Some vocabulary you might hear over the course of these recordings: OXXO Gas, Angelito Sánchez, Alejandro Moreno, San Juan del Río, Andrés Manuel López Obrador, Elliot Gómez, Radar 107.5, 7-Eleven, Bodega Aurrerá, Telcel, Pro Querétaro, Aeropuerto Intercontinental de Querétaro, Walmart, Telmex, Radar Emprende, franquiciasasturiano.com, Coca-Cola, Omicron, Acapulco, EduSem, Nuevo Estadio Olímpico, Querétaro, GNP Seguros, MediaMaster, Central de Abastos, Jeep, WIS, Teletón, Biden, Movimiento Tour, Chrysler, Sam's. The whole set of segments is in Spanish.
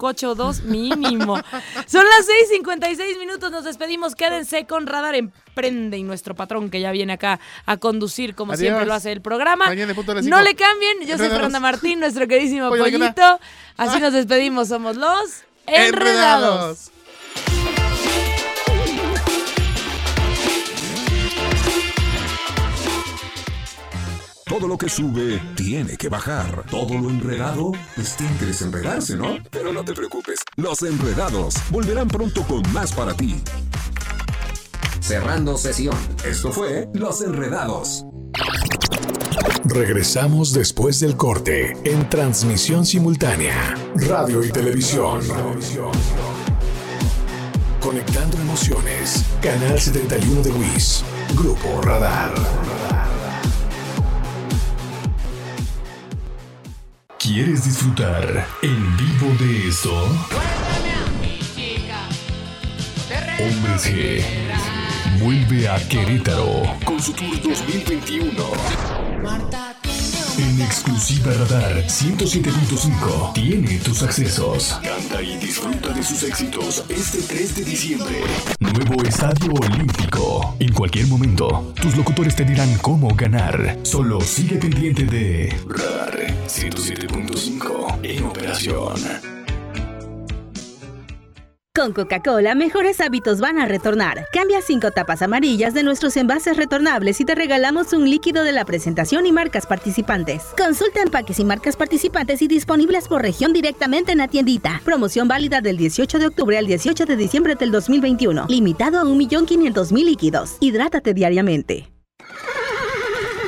bizcocho 2 mínimo. Son las 6:56 minutos, nos despedimos. Quédense con Radar Emprende y nuestro patrón que ya viene acá a conducir, como Adiós. Siempre lo hace el programa. No le cambien, yo soy Fernanda Martín, nuestro queridísimo Pollito. Así nos despedimos, somos los Enredados. Todo lo que sube tiene que bajar. Todo lo enredado, pues tiene que desenredarse, ¿no? Pero no te preocupes. Los Enredados volverán pronto con más para ti. Cerrando sesión. Esto fue Los Enredados. Regresamos después del corte en transmisión simultánea. Radio y televisión. Conectando emociones. Canal 71 de WIS. Grupo Radar. ¿Quieres disfrutar en vivo de esto? Hombres G vuelve a Querétaro con su tour 2021. En exclusiva Radar 107.5 tiene tus accesos. Canta y disfruta de sus éxitos este 3 de diciembre. Nuevo Estadio Olímpico. En cualquier momento, tus locutores te dirán cómo ganar. Solo sigue pendiente de Radar 107.5 en operación. Con Coca-Cola, mejores hábitos van a retornar. Cambia 5 tapas amarillas de nuestros envases retornables y te regalamos un líquido de la presentación y marcas participantes. Consulta empaques y marcas participantes y disponibles por región directamente en la tiendita. Promoción válida del 18 de octubre al 18 de diciembre del 2021. Limitado a 1.500.000 líquidos. Hidrátate diariamente.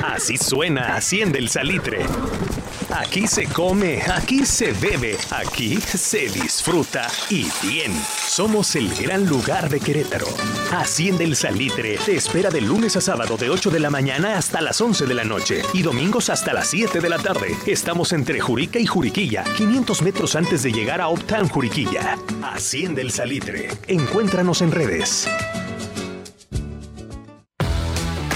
Así suena Hacienda El Salitre. Aquí se come, aquí se bebe, aquí se disfruta y bien. Somos el gran lugar de Querétaro. Hacienda El Salitre te espera de lunes a sábado de 8 de la mañana hasta las 11 de la noche y domingos hasta las 7 de la tarde. Estamos entre Jurica y Juriquilla, 500 metros antes de llegar a Uptown Juriquilla. Hacienda El Salitre. Encuéntranos en redes.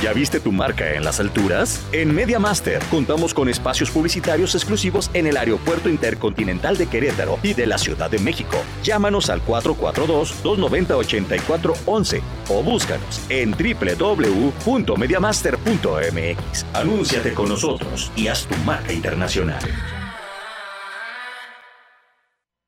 ¿Ya viste tu marca en las alturas? En MediaMaster contamos con espacios publicitarios exclusivos en el Aeropuerto Intercontinental de Querétaro y de la Ciudad de México. Llámanos al 442-290-8411 o búscanos en www.mediamaster.mx. Anúnciate con nosotros y haz tu marca internacional.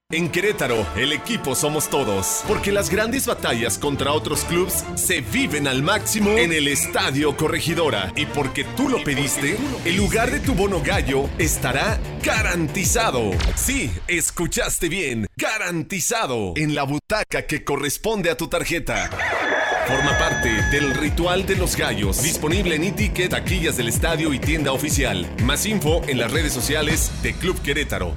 En Querétaro, el equipo somos todos, porque las grandes batallas contra otros clubes se viven al máximo en el Estadio Corregidora. Y porque tú lo pediste, el lugar de tu bono gallo estará garantizado. Sí, escuchaste bien, garantizado, en la butaca que corresponde a tu tarjeta. Forma parte del Ritual de los Gallos, disponible en e-ticket, taquillas del estadio y tienda oficial. Más info en las redes sociales de Club Querétaro.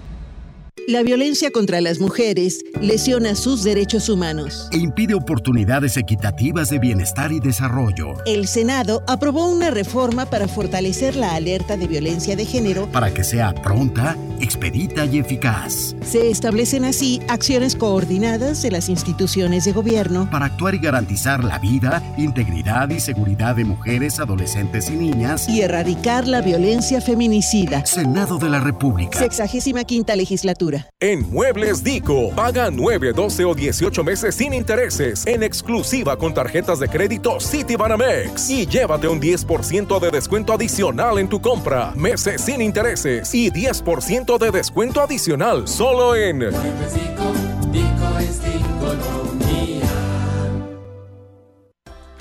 La violencia contra las mujeres lesiona sus derechos humanos e impide oportunidades equitativas de bienestar y desarrollo. El Senado aprobó una reforma para fortalecer la alerta de violencia de género para que sea pronta, expedita y eficaz. Se establecen así acciones coordinadas de las instituciones de gobierno para actuar y garantizar la vida, integridad y seguridad de mujeres, adolescentes y niñas y erradicar la violencia feminicida. Senado de la República. 65ª Legislatura. En Muebles Dico, paga 9, 12 o 18 meses sin intereses, en exclusiva con tarjetas de crédito Citibanamex. Y llévate un 10% de descuento adicional en tu compra, meses sin intereses y 10% de descuento adicional solo en Muebles Dico. Dico es Diconomía.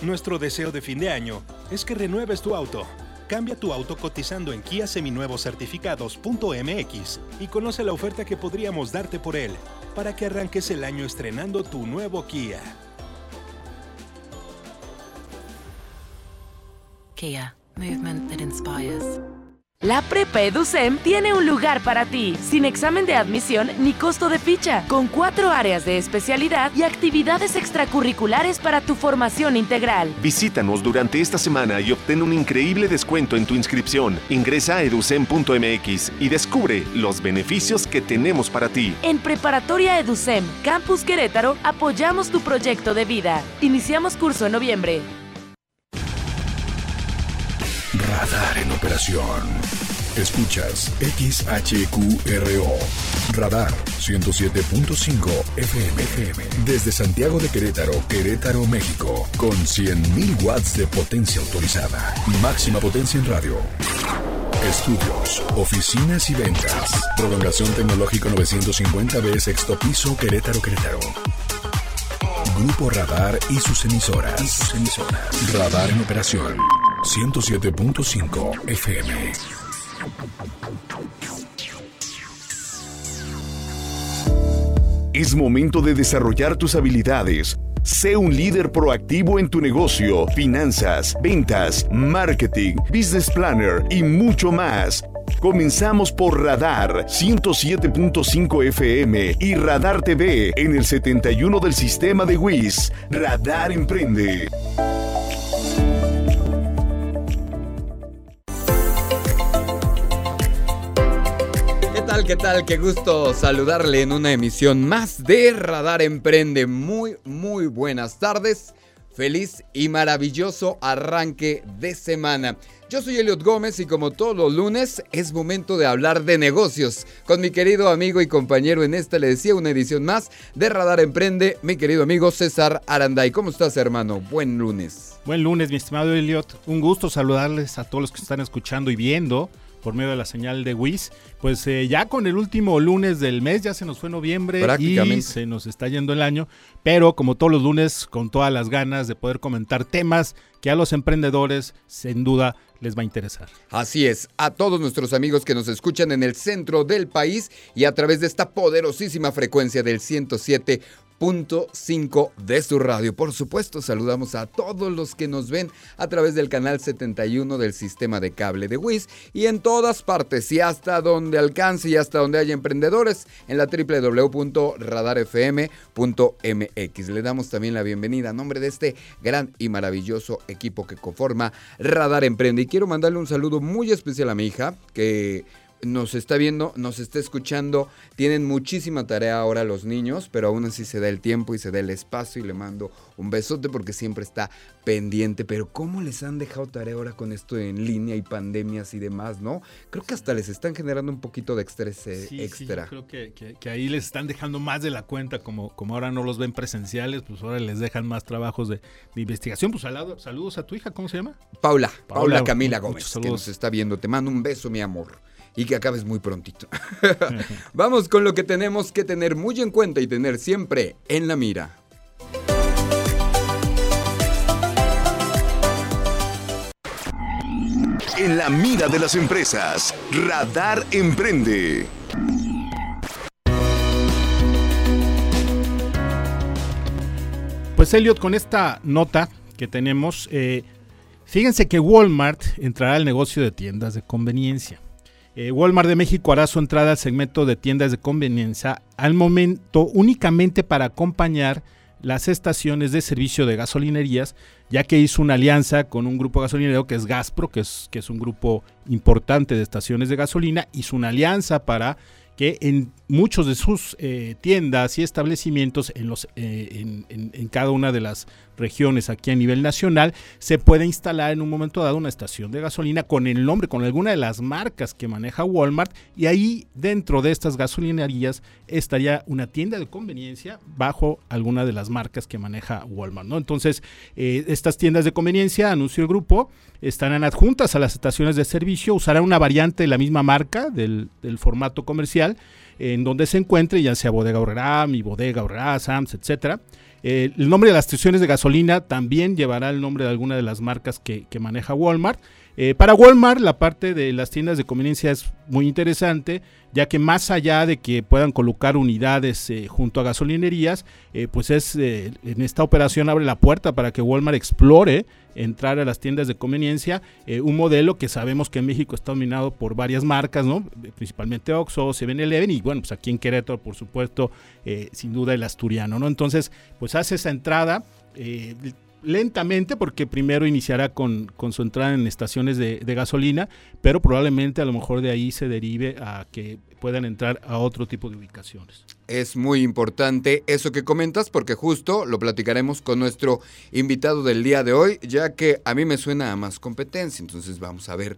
Nuestro deseo de fin de año es que renueves tu auto. Cambia tu auto cotizando en kiaseminuevoscertificados.mx y conoce la oferta que podríamos darte por él para que arranques el año estrenando tu nuevo Kia. Kia, movement that inspires. La Prepa EduSem tiene un lugar para ti, sin examen de admisión ni costo de ficha, con 4 áreas de especialidad y actividades extracurriculares para tu formación integral. Visítanos durante esta semana y obtén un increíble descuento en tu inscripción. Ingresa a edusem.mx y descubre los beneficios que tenemos para ti. En Preparatoria EduSem, Campus Querétaro, apoyamos tu proyecto de vida. Iniciamos curso en noviembre. Radar en operación. Escuchas XHQRO, Radar 107.5 FM, desde Santiago de Querétaro, Querétaro, México, con 100.000 watts de potencia autorizada, máxima potencia en radio. Estudios, oficinas y ventas. Prolongación Tecnológico 950B, sexto piso, Querétaro, Querétaro. Grupo Radar y sus emisoras. Radar en operación. 107.5 FM. Es momento de desarrollar tus habilidades. Sé un líder proactivo en tu negocio, finanzas, ventas, marketing, business planner y mucho más. Comenzamos por Radar 107.5 FM y Radar TV en el 71 del sistema de WIS. Radar Emprende. ¿Qué tal? Qué gusto saludarle en una emisión más de Radar Emprende. Muy buenas tardes. Feliz y maravilloso arranque de semana. Yo soy Elliot Gómez y como todos los lunes es momento de hablar de negocios. Con mi querido amigo y compañero en esta, le decía, una edición más de Radar Emprende, mi querido amigo César Aranday. ¿Cómo estás, hermano? Buen lunes. Buen lunes, mi estimado Elliot. Un gusto saludarles a todos los que están escuchando y viendo por medio de la señal de WIS. Pues ya con el último lunes del mes, ya se nos fue noviembre y se nos está yendo el año, pero como todos los lunes, con todas las ganas de poder comentar temas que a los emprendedores sin duda les va a interesar. Así es, a todos nuestros amigos que nos escuchan en el centro del país y a través de esta poderosísima frecuencia del 107.5 de su radio. Por supuesto, saludamos a todos los que nos ven a través del canal 71 del sistema de cable de WIS y en todas partes y hasta donde alcance y hasta donde haya emprendedores en la www.radarfm.mx. Le damos también la bienvenida a nombre de este gran y maravilloso equipo que conforma Radar Emprende. Y quiero mandarle un saludo muy especial a mi hija que nos está viendo, nos está escuchando. Tienen muchísima tarea ahora los niños, pero aún así se da el tiempo y se da el espacio y le mando un besote porque siempre está pendiente. Pero ¿cómo les han dejado tarea ahora con esto en línea y pandemias y demás, no? Creo que hasta les están generando un poquito de estrés extra. Sí, creo que ahí les están dejando más de la cuenta, como ahora no los ven presenciales, pues ahora les dejan más trabajos de investigación. Pues saludos a tu hija, ¿cómo se llama? Paula Camila Gómez, que nos está viendo. Te mando un beso, mi amor. Y que acabes muy prontito. Vamos con lo que tenemos que tener muy en cuenta y tener siempre en la mira. En la mira de las empresas, Radar Emprende. Pues Elliot, con esta nota que tenemos, fíjense que Walmart entrará al negocio de tiendas de conveniencia. Walmart de México hará su entrada al segmento de tiendas de conveniencia al momento únicamente para acompañar las estaciones de servicio de gasolinerías, ya que hizo una alianza con un grupo gasolinero que es Gaspro, que es un grupo importante de estaciones de gasolina. Hizo una alianza para que en muchos de sus tiendas y establecimientos en cada una de las regiones aquí a nivel nacional se puede instalar en un momento dado una estación de gasolina con el nombre, con alguna de las marcas que maneja Walmart, y ahí dentro de estas gasolinerías estaría una tienda de conveniencia bajo alguna de las marcas que maneja Walmart, ¿no? Entonces, estas tiendas de conveniencia, anunció el grupo, estarán adjuntas a las estaciones de servicio, usarán una variante de la misma marca del formato comercial en donde se encuentre, ya sea Bodega Aurrerá, Mi Bodega Aurrerá, Sam's, etcétera. El nombre de las estaciones de gasolina también llevará el nombre de alguna de las marcas que maneja Walmart. Para Walmart, la parte de las tiendas de conveniencia es muy interesante, ya que más allá de que puedan colocar unidades junto a gasolinerías, pues en esta operación abre la puerta para que Walmart explore entrar a las tiendas de conveniencia, un modelo que sabemos que en México está dominado por varias marcas, ¿no? Principalmente OXXO, 7-Eleven y bueno, pues aquí en Querétaro, por supuesto, sin duda El Asturiano, ¿no? Entonces, pues hace esa entrada lentamente, porque primero iniciará con su entrada en estaciones de gasolina, pero probablemente a lo mejor de ahí se derive a que puedan entrar a otro tipo de ubicaciones. Es muy importante eso que comentas, porque justo lo platicaremos con nuestro invitado del día de hoy, ya que a mí me suena a más competencia. Entonces vamos a ver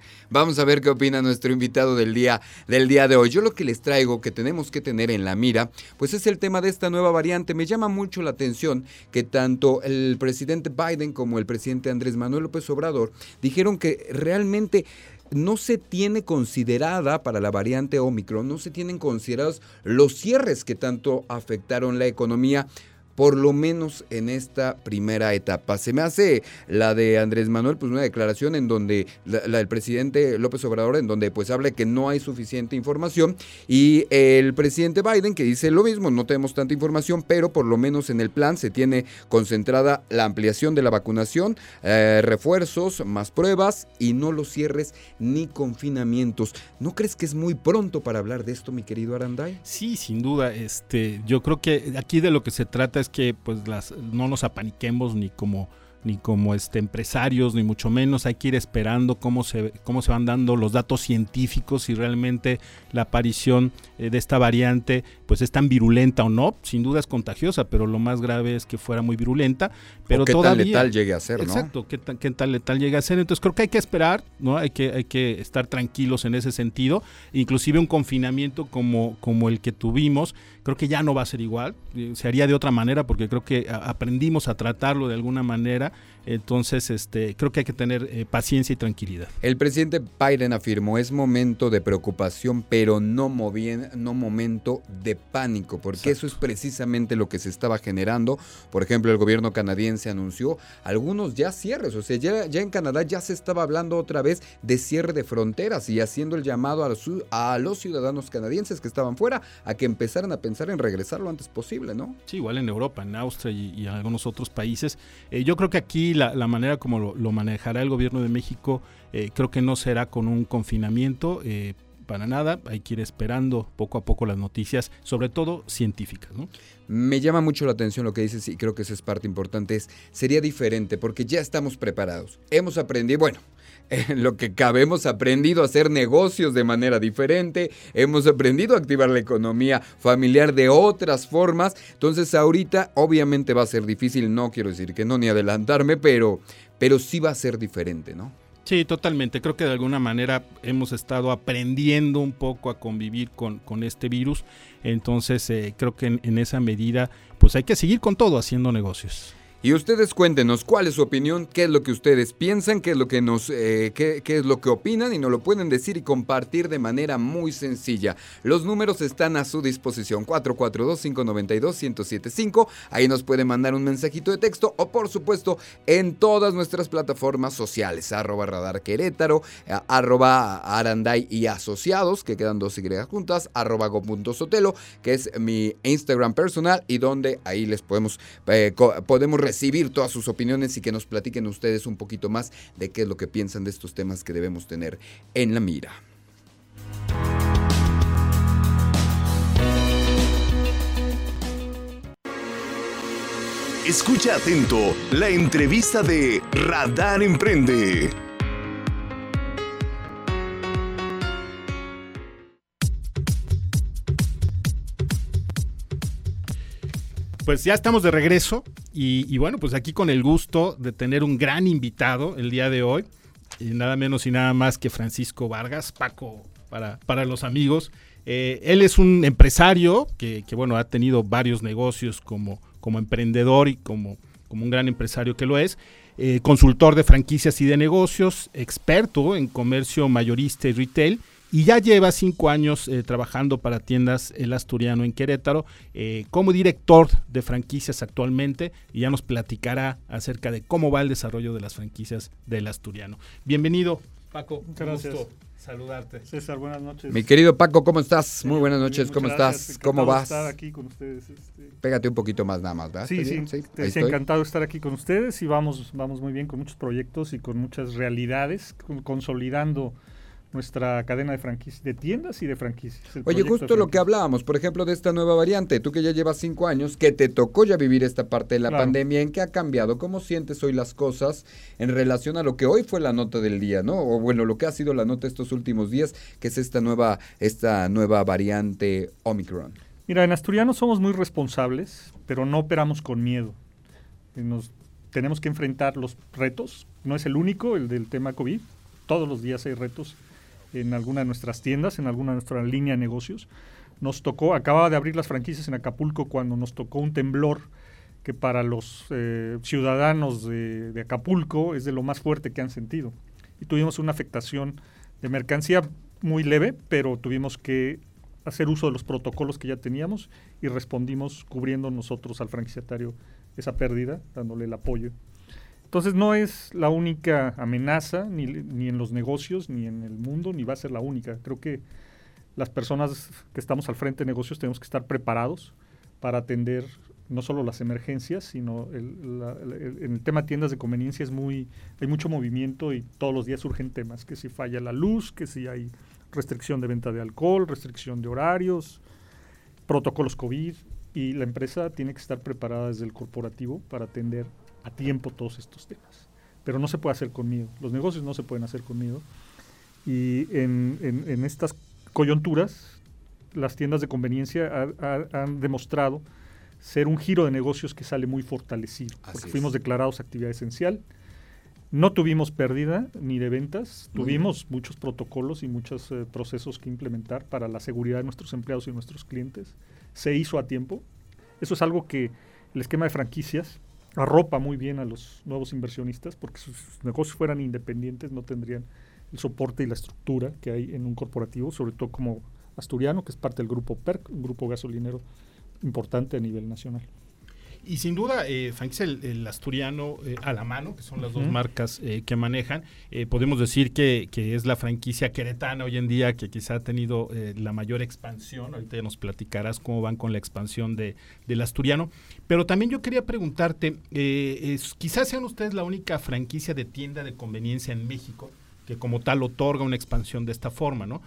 qué opina nuestro invitado del día de hoy. Yo lo que les traigo, que tenemos que tener en la mira, pues es el tema de esta nueva variante. Me llama mucho la atención que tanto el presidente Biden como el presidente Andrés Manuel López Obrador dijeron que realmente no se tiene considerada para la variante Omicron, no se tienen considerados los cierres que tanto afectaron la economía, por lo menos en esta primera etapa. Se me hace la de Andrés Manuel, pues una declaración en donde, la del presidente López Obrador, en donde pues habla que no hay suficiente información, y el presidente Biden que dice lo mismo, no tenemos tanta información, pero por lo menos en el plan se tiene concentrada la ampliación de la vacunación, refuerzos, más pruebas y no los cierres ni confinamientos. ¿No crees que es muy pronto para hablar de esto, mi querido Aranday? Sí, sin duda. Yo creo que aquí de lo que se trata es que pues no nos apaniquemos ni como empresarios, ni mucho menos. Hay que ir esperando cómo se van dando los datos científicos, si realmente la aparición de esta variante pues es tan virulenta o no. Sin duda es contagiosa, pero lo más grave es que fuera muy virulenta. Pero qué todavía, tan letal llegue a ser, exacto, ¿no? Exacto, qué tan letal llegue a ser. Entonces creo que hay que esperar, ¿no? Hay que estar tranquilos en ese sentido. Inclusive un confinamiento como el que tuvimos, creo que ya no va a ser igual, se haría de otra manera, porque creo que aprendimos a tratarlo de alguna manera. Entonces, creo que hay que tener paciencia y tranquilidad. El presidente Biden afirmó: es momento de preocupación, pero no momento de pánico, porque exacto, eso es precisamente lo que se estaba generando. Por ejemplo, el gobierno canadiense anunció algunos ya cierres, o sea, ya en Canadá ya se estaba hablando otra vez de cierre de fronteras y haciendo el llamado a los ciudadanos canadienses que estaban fuera a que empezaran a pensar en regresar lo antes posible, ¿no? Sí, igual en Europa, en Austria y en algunos otros países. Yo creo que aquí la manera como lo manejará el gobierno de México, creo que no será con un confinamiento para nada. Hay que ir esperando poco a poco las noticias, sobre todo científicas, ¿no? Me llama mucho la atención lo que dices, y creo que esa es parte importante, sería diferente porque ya estamos preparados, hemos aprendido, bueno, en lo que cabe, hemos aprendido a hacer negocios de manera diferente, hemos aprendido a activar la economía familiar de otras formas. Entonces ahorita obviamente va a ser difícil, no quiero decir que no, ni adelantarme, pero sí va a ser diferente, ¿no? Sí, totalmente. Creo que de alguna manera hemos estado aprendiendo un poco a convivir con este virus. Entonces creo que en esa medida pues hay que seguir con todo haciendo negocios. Y ustedes cuéntenos cuál es su opinión, qué es lo que ustedes piensan, qué es lo que qué es lo que opinan, y nos lo pueden decir y compartir de manera muy sencilla. Los números están a su disposición: 442-592-1075. Ahí nos pueden mandar un mensajito de texto, o por supuesto en todas nuestras plataformas sociales: @Radar Querétaro, @Aranday y asociados, que quedan 2 y juntas, @go.sotelo, que es mi Instagram personal, y donde ahí les podemos recibir todas sus opiniones y que nos platiquen ustedes un poquito más de qué es lo que piensan de estos temas que debemos tener en la mira. Escucha atento la entrevista de Radar Emprende. Pues ya estamos de regreso y bueno, pues aquí con el gusto de tener un gran invitado el día de hoy, y nada menos y nada más que Francisco Vargas, Paco para los amigos. Él es un empresario que bueno, ha tenido varios negocios como emprendedor y como un gran empresario que lo es, consultor de franquicias y de negocios, experto en comercio mayorista y retail, y ya lleva 5 años trabajando para tiendas El Asturiano en Querétaro, como director de franquicias actualmente, y ya nos platicará acerca de cómo va el desarrollo de las franquicias del Asturiano. Bienvenido, Paco. Gracias. Un gusto saludarte. César, buenas noches. Mi querido Paco, ¿cómo estás? Muy buenas noches, bien, ¿cómo estás? Gracias. ¿Cómo vas? Encantado estar aquí con ustedes. Pégate un poquito más nada más, ¿verdad? Sí, es encantado estar aquí con ustedes, y vamos muy bien con muchos proyectos y con muchas realidades, consolidando nuestra cadena de franquicias, de tiendas y de franquicias. Oye, justo lo que hablábamos, por ejemplo, de esta nueva variante. Tú que ya llevas 5 años, que te tocó ya vivir esta parte de la pandemia, ¿en qué ha cambiado? ¿Cómo sientes hoy las cosas en relación a lo que hoy fue la nota del día, ¿no? O bueno, lo que ha sido la nota estos últimos días, que es esta nueva variante Omicron. Mira, en Asturiano somos muy responsables, pero no operamos con miedo. Tenemos que enfrentar los retos. No es el único, el del tema COVID. Todos los días hay retos en alguna de nuestras tiendas, en alguna de nuestra línea de negocios. Nos tocó, acababa de abrir las franquicias en Acapulco cuando nos tocó un temblor que para los ciudadanos de Acapulco es de lo más fuerte que han sentido. Y tuvimos una afectación de mercancía muy leve, pero tuvimos que hacer uso de los protocolos que ya teníamos y respondimos cubriendo nosotros al franquiciatario esa pérdida, dándole el apoyo. Entonces no es la única amenaza, ni en los negocios, ni en el mundo, ni va a ser la única. Creo que las personas que estamos al frente de negocios tenemos que estar preparados para atender no solo las emergencias, sino el tema de tiendas de conveniencia hay mucho movimiento y todos los días surgen temas, que si falla la luz, que si hay restricción de venta de alcohol, restricción de horarios, protocolos COVID, y la empresa tiene que estar preparada desde el corporativo para atender a tiempo todos estos temas, pero no se puede hacer con miedo. Los negocios no se pueden hacer con miedo, y en estas coyunturas las tiendas de conveniencia han demostrado ser un giro de negocios que sale muy fortalecido. Así porque fuimos declarados actividad esencial, no tuvimos pérdida ni de ventas, tuvimos muchos protocolos y muchos procesos que implementar para la seguridad de nuestros empleados y nuestros clientes. Se hizo a tiempo. Eso es algo que el esquema de franquicias arropa muy bien a los nuevos inversionistas, porque si sus negocios fueran independientes no tendrían el soporte y la estructura que hay en un corporativo, sobre todo como Asturiano, que es parte del Grupo PERC, un grupo gasolinero importante a nivel nacional. Y sin duda, franquicia el Asturiano, A la Mano, que son las dos marcas que manejan, podemos decir que es la franquicia queretana hoy en día que quizá ha tenido la mayor expansión. Ahorita ya nos platicarás cómo van con la expansión del Asturiano. Pero también yo quería preguntarte, quizás sean ustedes la única franquicia de tienda de conveniencia en México que como tal otorga una expansión de esta forma, ¿no?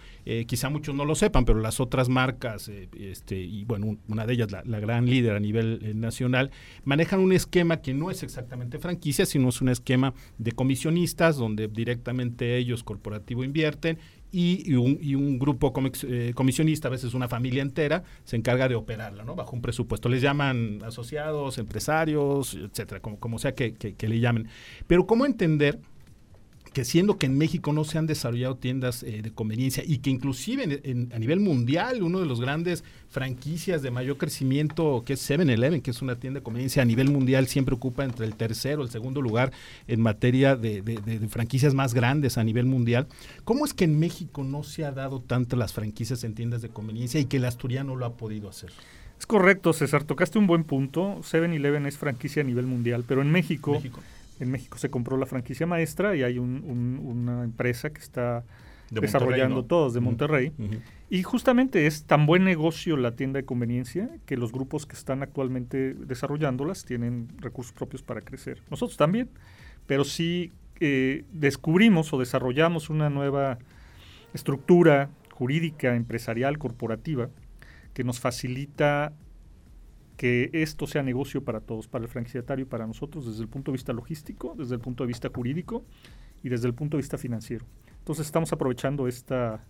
Quizá muchos no lo sepan, pero las otras marcas, y bueno, una de ellas, la gran líder a nivel nacional, manejan un esquema que no es exactamente franquicia, sino es un esquema de comisionistas, donde directamente ellos, corporativo, invierten, y un grupo comisionista, a veces una familia entera, se encarga de operarla, ¿no? Bajo un presupuesto. Les llaman asociados, empresarios, etcétera, como sea que le llamen. Pero ¿cómo entender que siendo que en México no se han desarrollado tiendas de conveniencia y que inclusive a nivel mundial uno de los grandes franquicias de mayor crecimiento, que es 7-Eleven, que es una tienda de conveniencia a nivel mundial, siempre ocupa entre el tercero y el segundo lugar en materia de franquicias más grandes a nivel mundial? ¿Cómo es que en México no se ha dado tanto las franquicias en tiendas de conveniencia y que el Asturiano lo ha podido hacer? Es correcto, César, tocaste un buen punto. 7-Eleven es franquicia a nivel mundial, pero en México. En México se compró la franquicia maestra y hay una empresa que está desarrollando, ¿no? Todos de Monterrey. Uh-huh. Y justamente es tan buen negocio la tienda de conveniencia que los grupos que están actualmente desarrollándolas tienen recursos propios para crecer. Nosotros también, pero sí descubrimos o desarrollamos una nueva estructura jurídica, empresarial, corporativa, que nos facilita que esto sea negocio para todos, para el franquiciatario y para nosotros, desde el punto de vista logístico, desde el punto de vista jurídico y desde el punto de vista financiero. Entonces estamos aprovechando esta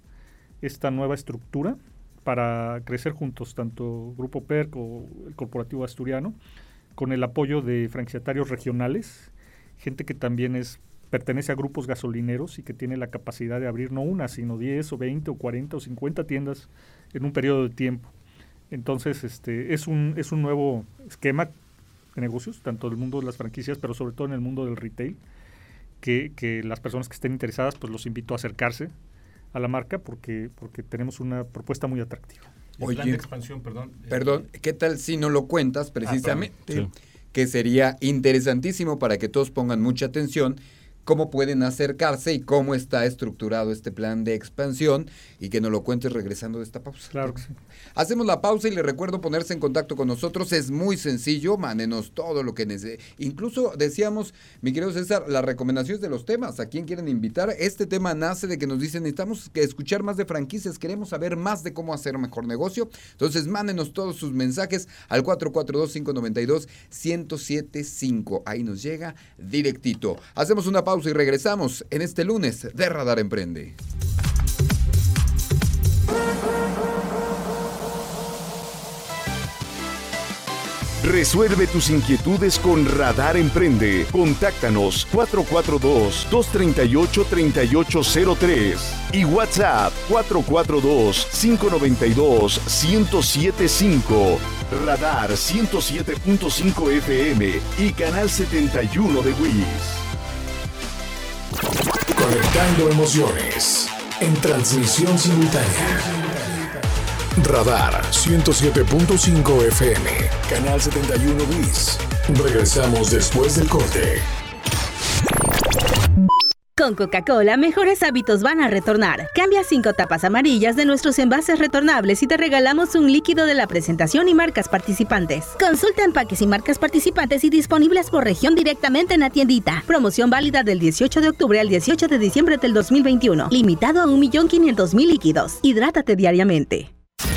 nueva estructura para crecer juntos, tanto Grupo PERC o el Corporativo Asturiano, con el apoyo de franquiciatarios regionales, gente que también pertenece a grupos gasolineros y que tiene la capacidad de abrir no una, sino 10 o 20 o 40 o 50 tiendas en un periodo de tiempo. Entonces, es un nuevo esquema de negocios, tanto del mundo de las franquicias, pero sobre todo en el mundo del retail, que las personas que estén interesadas, pues los invito a acercarse a la marca porque tenemos una propuesta muy atractiva. El plan de expansión, perdón, ¿qué tal si no lo cuentas precisamente? Que sería interesantísimo para que todos pongan mucha atención. cómo pueden acercarse y cómo está estructurado este plan de expansión, y que nos lo cuentes regresando de esta pausa. Claro que sí. Hacemos la pausa y les recuerdo ponerse en contacto con nosotros, es muy sencillo, mándenos todo lo que necesiten. Incluso decíamos, mi querido César, las recomendaciones de los temas, a quién quieren invitar. Este tema nace de que nos dicen, necesitamos que escuchar más de franquicias, queremos saber más de cómo hacer mejor negocio. Entonces mándenos todos sus mensajes al 442-592-1075, ahí nos llega directito. Hacemos una pausa y regresamos en este lunes de Radar Emprende. Resuelve tus inquietudes con Radar Emprende. Contáctanos 442-238-3803 y WhatsApp 442-592-1075. Radar 107.5 FM y Canal 71 de WIS. Conectando emociones en transmisión simultánea. Radar 107.5 FM, Canal 71 WIS. Regresamos después del corte. Con Coca-Cola, mejores hábitos van a retornar. Cambia 5 tapas amarillas de nuestros envases retornables y te regalamos un líquido de la presentación y marcas participantes. Consulta empaques y marcas participantes y disponibles por región directamente en la tiendita. Promoción válida del 18 de octubre al 18 de diciembre del 2021. Limitado a 1.500.000 líquidos. Hidrátate diariamente.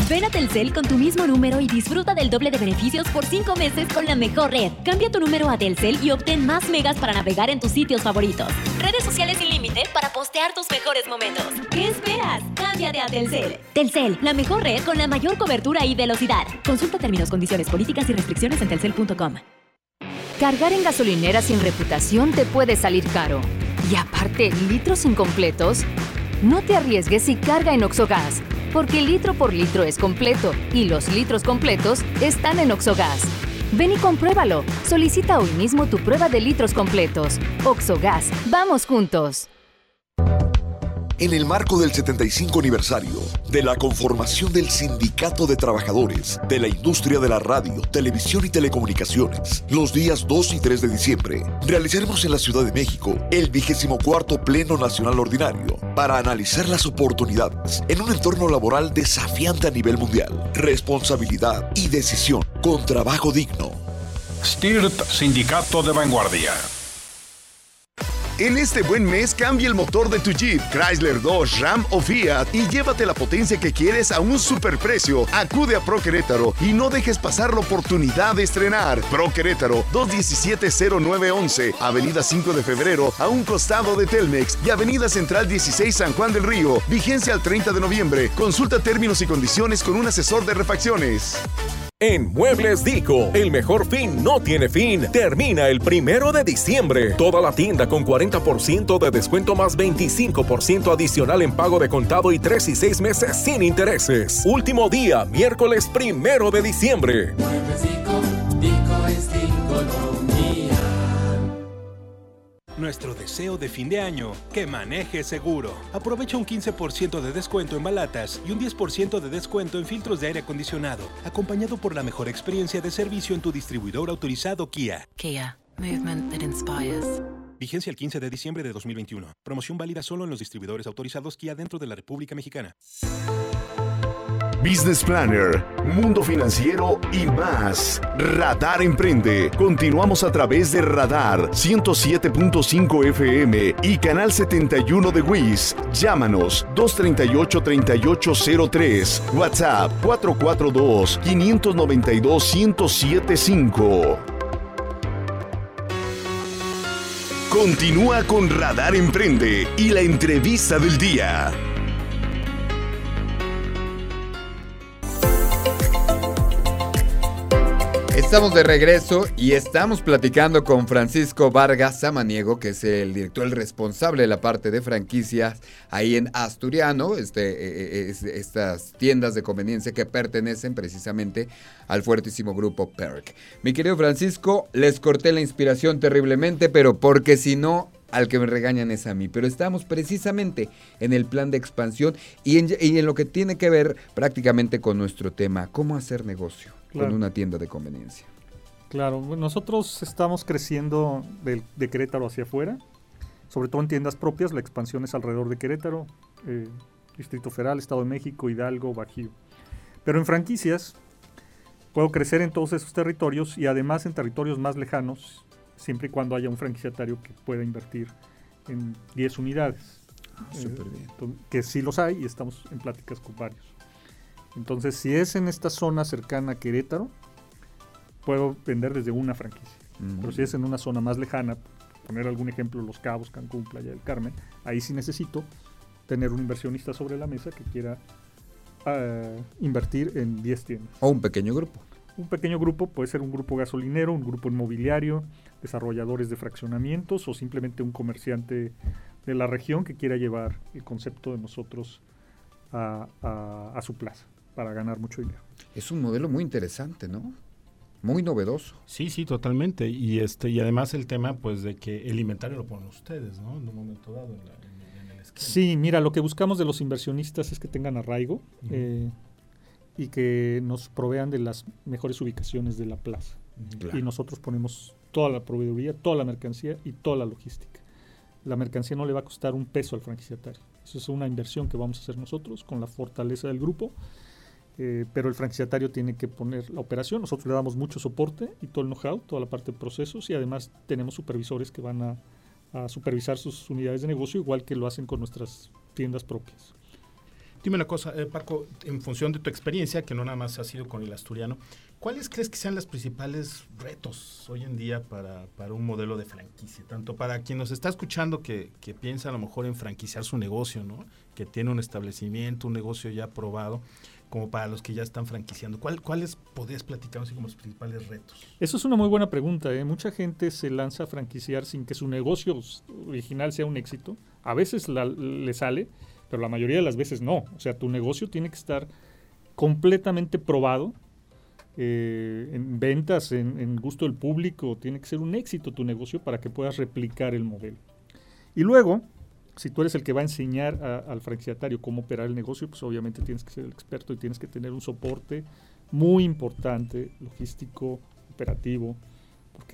Ven a Telcel con tu mismo número y disfruta del doble de beneficios por 5 meses con la mejor red. Cambia tu número a Telcel y obtén más megas para navegar en tus sitios favoritos. Redes sociales sin límite para postear tus mejores momentos. ¿Qué esperas? Cámbiate a Telcel. Telcel, la mejor red con la mayor cobertura y velocidad. Consulta términos, condiciones, políticas y restricciones en telcel.com. Cargar en gasolinera sin reputación te puede salir caro. Y aparte, litros incompletos. No te arriesgues y carga en OXXO Gas, porque litro por litro es completo y los litros completos están en OXXO Gas. Ven y compruébalo. Solicita hoy mismo tu prueba de litros completos. OXXO Gas, vamos juntos. En el marco del 75 aniversario de la conformación del Sindicato de Trabajadores de la Industria de la Radio, Televisión y Telecomunicaciones, los días 2 y 3 de diciembre, realizaremos en la Ciudad de México el 24º Pleno Nacional Ordinario para analizar las oportunidades en un entorno laboral desafiante a nivel mundial, responsabilidad y decisión con trabajo digno. STIRT, Sindicato de Vanguardia. En este buen mes, cambia el motor de tu Jeep, Chrysler, Dodge, Ram o Fiat y llévate la potencia que quieres a un superprecio. Acude a Pro Querétaro y no dejes pasar la oportunidad de estrenar. Pro Querétaro, 217-0911, Avenida 5 de Febrero, a un costado de Telmex y Avenida Central 16 San Juan del Río. Vigencia al 30 de noviembre. Consulta términos y condiciones con un asesor de refacciones. En Muebles Dico, el mejor fin no tiene fin. Termina el 1 de diciembre. Toda la tienda con 40% de descuento más 25% adicional en pago de contado y 3 y 6 meses sin intereses. Último día, miércoles 1 de diciembre. Muebles Dico, Dico es Diconomía. Nuestro deseo de fin de año, que maneje seguro. Aprovecha un 15% de descuento en balatas y un 10% de descuento en filtros de aire acondicionado, acompañado por la mejor experiencia de servicio en tu distribuidor autorizado Kia. Kia, movement that inspires. Vigencia el 15 de diciembre de 2021. Promoción válida solo en los distribuidores autorizados Kia dentro de la República Mexicana. Business Planner, Mundo Financiero y más. Radar Emprende. Continuamos a través de Radar 107.5 FM y Canal 71 de WIS. Llámanos 238-3803. WhatsApp 442-592-1075. Continúa con Radar Emprende y la entrevista del día. Estamos de regreso y estamos platicando con Francisco Vargas Samaniego, que es el director, el responsable de la parte de franquicias ahí en Asturiano, estas tiendas de conveniencia que pertenecen precisamente al fuertísimo grupo PERC. Mi querido Francisco, les corté la inspiración terriblemente, pero porque si no, al que me regañan es a mí, pero estamos precisamente en el plan de expansión y en lo que tiene que ver prácticamente con nuestro tema, cómo hacer negocio con una tienda de conveniencia. Claro, nosotros estamos creciendo de Querétaro hacia afuera sobre todo en tiendas propias. La expansión es alrededor de Querétaro, Distrito Federal, Estado de México, Hidalgo, Bajío. Pero en franquicias puedo crecer en todos esos territorios y además en territorios más lejanos, siempre y cuando haya un franquiciatario que pueda invertir en 10 unidades. Súper bien. Que sí los hay y estamos en pláticas con varios. Entonces, si es en esta zona cercana a Querétaro, puedo vender desde una franquicia. Uh-huh. Pero si es en una zona más lejana, poner algún ejemplo, Los Cabos, Cancún, Playa del Carmen, ahí sí necesito tener un inversionista sobre la mesa que quiera invertir en 10 tiendas. O un pequeño grupo. Un pequeño grupo, puede ser un grupo gasolinero, un grupo inmobiliario, desarrolladores de fraccionamientos o simplemente un comerciante de la región que quiera llevar el concepto de nosotros a su plaza para ganar mucho dinero. Es un modelo muy interesante, ¿no? Muy novedoso. Sí, sí, totalmente. Y y además el tema, pues, de que el inventario lo ponen ustedes, ¿no? En un momento dado en el esquema. Sí, mira, lo que buscamos de los inversionistas es que tengan arraigo, uh-huh, y que nos provean de las mejores ubicaciones de la plaza. Claro. Y nosotros ponemos toda la proveeduría, toda la mercancía y toda la logística. La mercancía no le va a costar un peso al franquiciatario. Eso es una inversión que vamos a hacer nosotros con la fortaleza del grupo, pero el franquiciatario tiene que poner la operación. Nosotros le damos mucho soporte y todo el know-how, toda la parte de procesos, y además tenemos supervisores que van a supervisar sus unidades de negocio, igual que lo hacen con nuestras tiendas propias. Dime una cosa, Paco, en función de tu experiencia, que no nada más ha sido con El Asturiano, ¿cuáles crees que sean los principales retos hoy en día para un modelo de franquicia? Tanto para quien nos está escuchando que piensa a lo mejor en franquiciar su negocio, ¿no? Que tiene un establecimiento, un negocio ya probado, como para los que ya están franquiciando. ¿Cuáles podrías platicarnos como los principales retos? Eso es una muy buena pregunta, ¿eh? Mucha gente se lanza a franquiciar sin que su negocio original sea un éxito. A veces le sale, pero la mayoría de las veces no. O sea, tu negocio tiene que estar completamente probado, en ventas, en gusto del público. Tiene que ser un éxito tu negocio para que puedas replicar el modelo. Y luego, si tú eres el que va a enseñar al franquiciatario cómo operar el negocio, pues obviamente tienes que ser el experto y tienes que tener un soporte muy importante, logístico, operativo, porque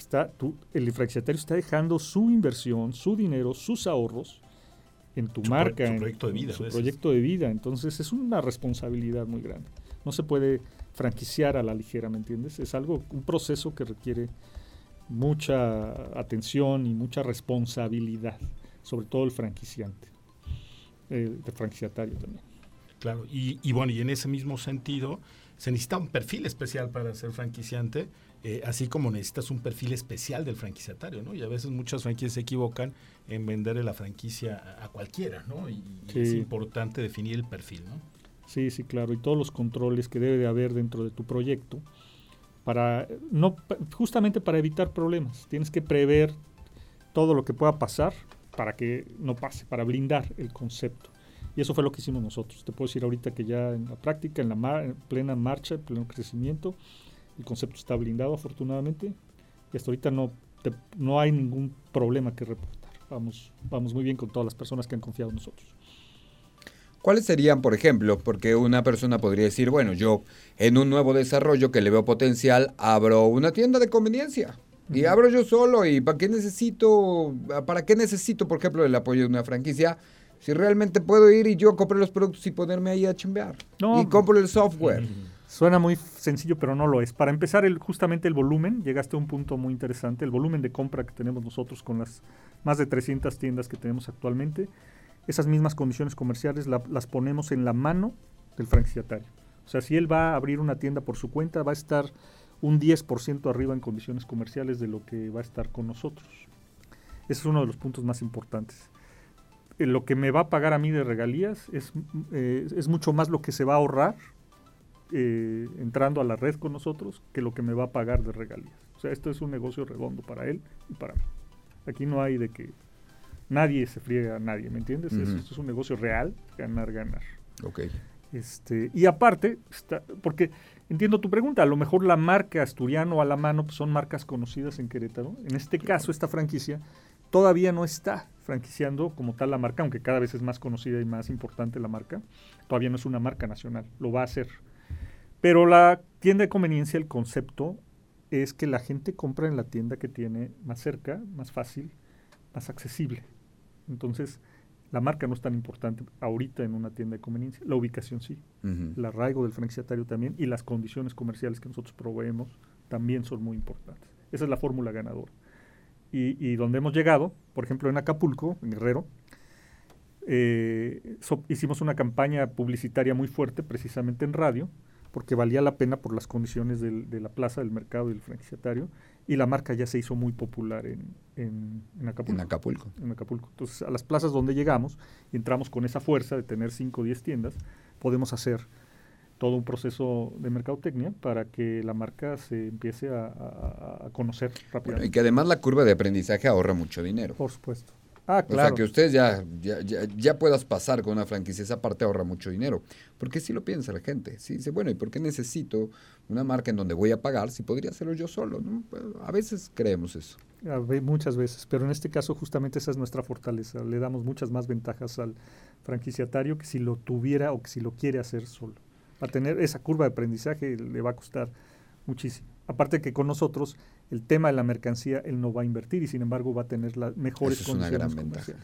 el franquiciatario está dejando su inversión, su dinero, sus ahorros en tu marca, en su proyecto de vida. Entonces es una responsabilidad muy grande. No se puede franquiciar a la ligera, ¿me entiendes? Es un proceso que requiere mucha atención y mucha responsabilidad, sobre todo el franquiciante, el franquiciatario también. Claro, y bueno, y en ese mismo sentido, se necesita un perfil especial para ser franquiciante, así como necesitas un perfil especial del franquiciatario, ¿no? Y a veces muchas franquicias se equivocan en venderle la franquicia a cualquiera, ¿no? Y es importante definir el perfil, ¿no? Sí, sí, claro, y todos los controles que debe de haber dentro de tu proyecto justamente para evitar problemas. Tienes que prever todo lo que pueda pasar para que no pase, para blindar el concepto. Y eso fue lo que hicimos nosotros. Te puedo decir ahorita que ya en la práctica, en plena marcha, en pleno crecimiento, el concepto está blindado afortunadamente y hasta ahorita no hay ningún problema que reportar. Vamos muy bien con todas las personas que han confiado en nosotros. ¿Cuáles serían, por ejemplo? Porque una persona podría decir, bueno, yo en un nuevo desarrollo que le veo potencial, abro una tienda de conveniencia y abro yo solo. ¿Y para qué necesito, por ejemplo, el apoyo de una franquicia? Si realmente puedo ir y yo comprar los productos y ponerme ahí a chambear. No, y compro el software. Suena muy sencillo, pero no lo es. Para empezar, justamente el volumen, llegaste a un punto muy interesante, el volumen de compra que tenemos nosotros con las más de 300 tiendas que tenemos actualmente. Esas mismas condiciones comerciales las ponemos en la mano del franquiciatario. O sea, si él va a abrir una tienda por su cuenta, va a estar un 10% arriba en condiciones comerciales de lo que va a estar con nosotros. Ese es uno de los puntos más importantes. Lo que me va a pagar a mí de regalías es mucho más lo que se va a ahorrar entrando a la red con nosotros que lo que me va a pagar de regalías. O sea, esto es un negocio redondo para él y para mí. Aquí no hay de que nadie se friega a nadie, ¿me entiendes? Uh-huh. Esto es un negocio real, ganar. Ok. Y aparte, porque entiendo tu pregunta, a lo mejor la marca Asturiano A la Mano pues son marcas conocidas en Querétaro. En este caso, esta franquicia todavía no está franquiciando como tal la marca, aunque cada vez es más conocida y más importante la marca. Todavía no es una marca nacional, lo va a hacer. Pero la tienda de conveniencia, el concepto es que la gente compra en la tienda que tiene más cerca, más fácil, más accesible. Entonces, la marca no es tan importante ahorita en una tienda de conveniencia, la ubicación sí, el arraigo del franquiciatario también, y las condiciones comerciales que nosotros proveemos también son muy importantes. Esa es la fórmula ganadora. Y donde hemos llegado, por ejemplo, en Acapulco, en Guerrero, hicimos una campaña publicitaria muy fuerte, precisamente en radio, porque valía la pena por las condiciones de la plaza, del mercado y del franquiciatario, y la marca ya se hizo muy popular en Acapulco. En Acapulco. Entonces, a las plazas donde llegamos, entramos con esa fuerza de tener 5 o 10 tiendas, podemos hacer todo un proceso de mercadotecnia para que la marca se empiece a conocer rápidamente. Bueno, y que además la curva de aprendizaje ahorra mucho dinero. Por supuesto. Ah, claro. O sea, que usted ya puedas pasar con una franquicia, esa parte ahorra mucho dinero. Porque sí lo piensa la gente. Sí, dice, bueno, ¿y por qué necesito una marca en donde voy a pagar si podría hacerlo yo solo? ¿No? A veces creemos eso. Muchas veces, pero en este caso justamente esa es nuestra fortaleza. Le damos muchas más ventajas al franquiciatario que si lo tuviera o que si lo quiere hacer solo. A tener esa curva de aprendizaje le va a costar muchísimo. Aparte que con nosotros el tema de la mercancía él no va a invertir y sin embargo va a tener las mejores condiciones comerciales.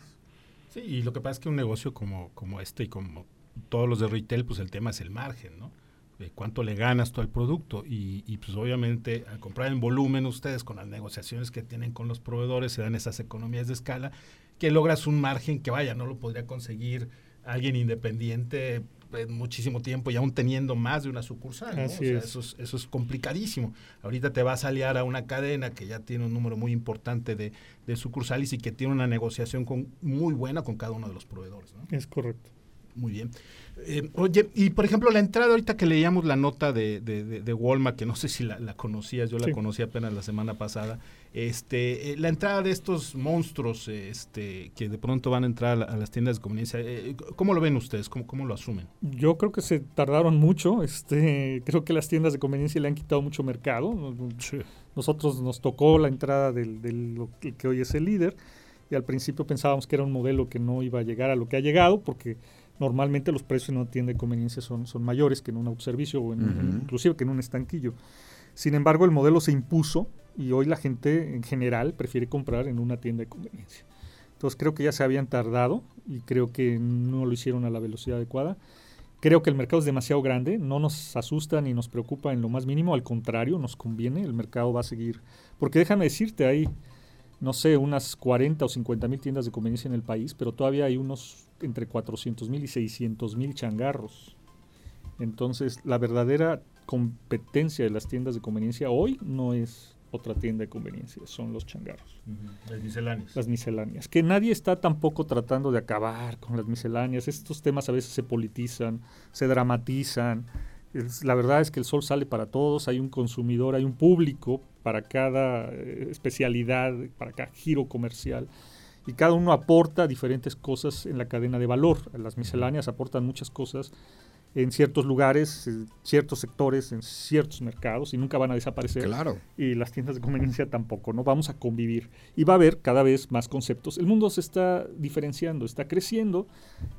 Sí, y lo que pasa es que un negocio como este y como todos los de retail, pues el tema es el margen, ¿no? De cuánto le ganas tú al producto y pues obviamente al comprar en volumen ustedes con las negociaciones que tienen con los proveedores se dan esas economías de escala que logras un margen que vaya, no lo podría conseguir alguien independiente muchísimo tiempo y aún teniendo más de una sucursal, ¿no? Así o sea, es. Eso es complicadísimo. Ahorita te vas a aliar a una cadena que ya tiene un número muy importante de sucursales y que tiene una negociación muy buena con cada uno de los proveedores, ¿no? Es correcto. Muy bien. Oye, y por ejemplo, la entrada ahorita que leíamos la nota de Walmart, que no sé si la conocías, yo la conocí apenas la semana pasada, la entrada de estos monstruos que de pronto van a entrar a las tiendas de conveniencia, ¿cómo lo ven ustedes? ¿Cómo lo asumen? Yo creo que se tardaron mucho, creo que las tiendas de conveniencia le han quitado mucho mercado. Sí. Nosotros nos tocó la entrada del que hoy es el líder, y al principio pensábamos que era un modelo que no iba a llegar a lo que ha llegado, porque normalmente los precios en una tienda de conveniencia son mayores que en un autoservicio o inclusive que en un estanquillo. Sin embargo, el modelo se impuso y hoy la gente en general prefiere comprar en una tienda de conveniencia. Entonces creo que ya se habían tardado y creo que no lo hicieron a la velocidad adecuada. Creo que el mercado es demasiado grande, no nos asusta ni nos preocupa en lo más mínimo, al contrario, nos conviene, el mercado va a seguir. Porque déjame decirte, hay, no sé, unas 40 o 50 mil tiendas de conveniencia en el país, pero todavía hay unos entre 400,000 y 600,000 changarros. Entonces, la verdadera competencia de las tiendas de conveniencia hoy no es otra tienda de conveniencia, son los changarros. Las misceláneas. Las misceláneas, que nadie está tampoco tratando de acabar con las misceláneas. Estos temas a veces se politizan, se dramatizan. La verdad es que el sol sale para todos, hay un consumidor, hay un público para cada especialidad, para cada giro comercial. Y cada uno aporta diferentes cosas en la cadena de valor. Las misceláneas aportan muchas cosas en ciertos lugares, en ciertos sectores, en ciertos mercados, y nunca van a desaparecer. Claro. Y las tiendas de conveniencia tampoco, ¿no? Vamos a convivir. Y va a haber cada vez más conceptos. El mundo se está diferenciando, está creciendo,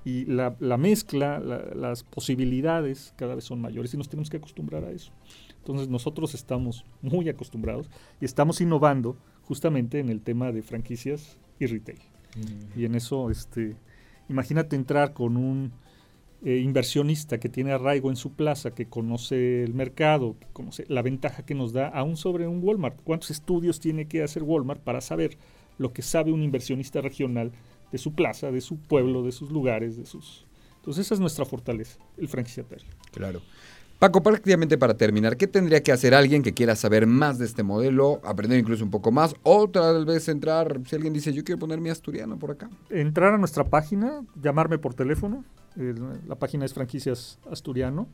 y la mezcla, las posibilidades cada vez son mayores, y nos tenemos que acostumbrar a eso. Entonces nosotros estamos muy acostumbrados y estamos innovando justamente en el tema de franquicias y retail. Y en eso, imagínate entrar con un inversionista que tiene arraigo en su plaza, que conoce el mercado, que conoce la ventaja que nos da aún sobre un Walmart. ¿Cuántos estudios tiene que hacer Walmart para saber lo que sabe un inversionista regional de su plaza, de su pueblo, de sus lugares, de sus? Entonces esa es nuestra fortaleza, el franquiciatario. Claro. Paco, prácticamente para terminar, ¿qué tendría que hacer alguien que quiera saber más de este modelo, aprender incluso un poco más, o tal vez entrar, si alguien dice, yo quiero poner mi Asturiano por acá? Entrar a nuestra página, llamarme por teléfono, la página es Franquicias Asturiano.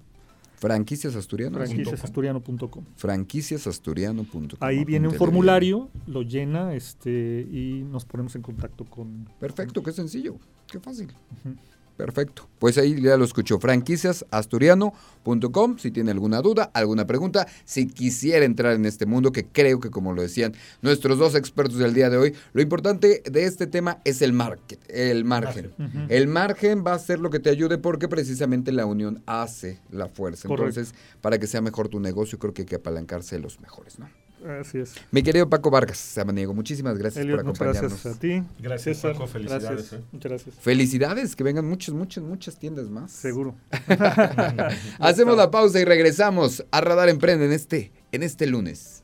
¿Franquiciasasturiano? Franquiciasasturiano.com. Franquiciasasturiano.com. Ahí viene un formulario, lo llena y nos ponemos en contacto con... Perfecto, qué sencillo, qué fácil. Perfecto, pues ahí ya lo escuchó, franquiciasasturiano.com, si tiene alguna duda, alguna pregunta, si quisiera entrar en este mundo, que creo que como lo decían nuestros dos expertos del día de hoy, lo importante de este tema es el margen. Uh-huh. El margen va a ser lo que te ayude porque precisamente la unión hace la fuerza. Correcto. Entonces, para que sea mejor tu negocio, creo que hay que apalancarse de los mejores, ¿no? Así es. Mi querido Paco Vargas Samaniego, muchísimas gracias, Elliot, por acompañarnos. Gracias a ti. Gracias, César. Paco, felicidades. Gracias. Muchas gracias. Felicidades, que vengan muchas tiendas más. Seguro. Hacemos la pausa y regresamos a Radar Emprende en este lunes.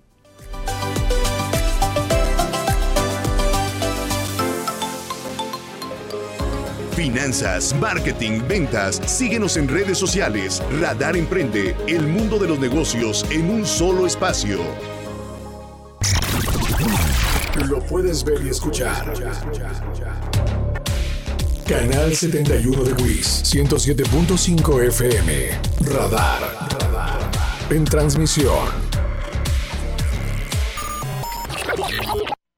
Finanzas, marketing, ventas. Síguenos en redes sociales. Radar Emprende, el mundo de los negocios en un solo espacio. Lo puedes ver y escuchar. Canal 71 de WIS, 107.5 FM. Radar. En transmisión.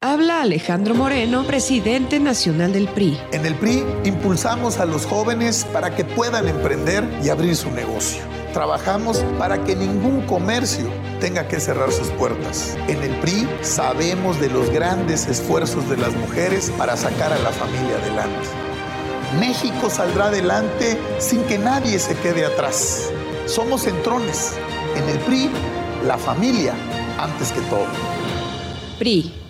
Habla Alejandro Moreno, presidente nacional del PRI. En el PRI impulsamos a los jóvenes para que puedan emprender y abrir su negocio. Trabajamos para que ningún comercio tenga que cerrar sus puertas. En el PRI sabemos de los grandes esfuerzos de las mujeres para sacar a la familia adelante. México saldrá adelante sin que nadie se quede atrás. Somos centrones. En el PRI, la familia antes que todo. PRI.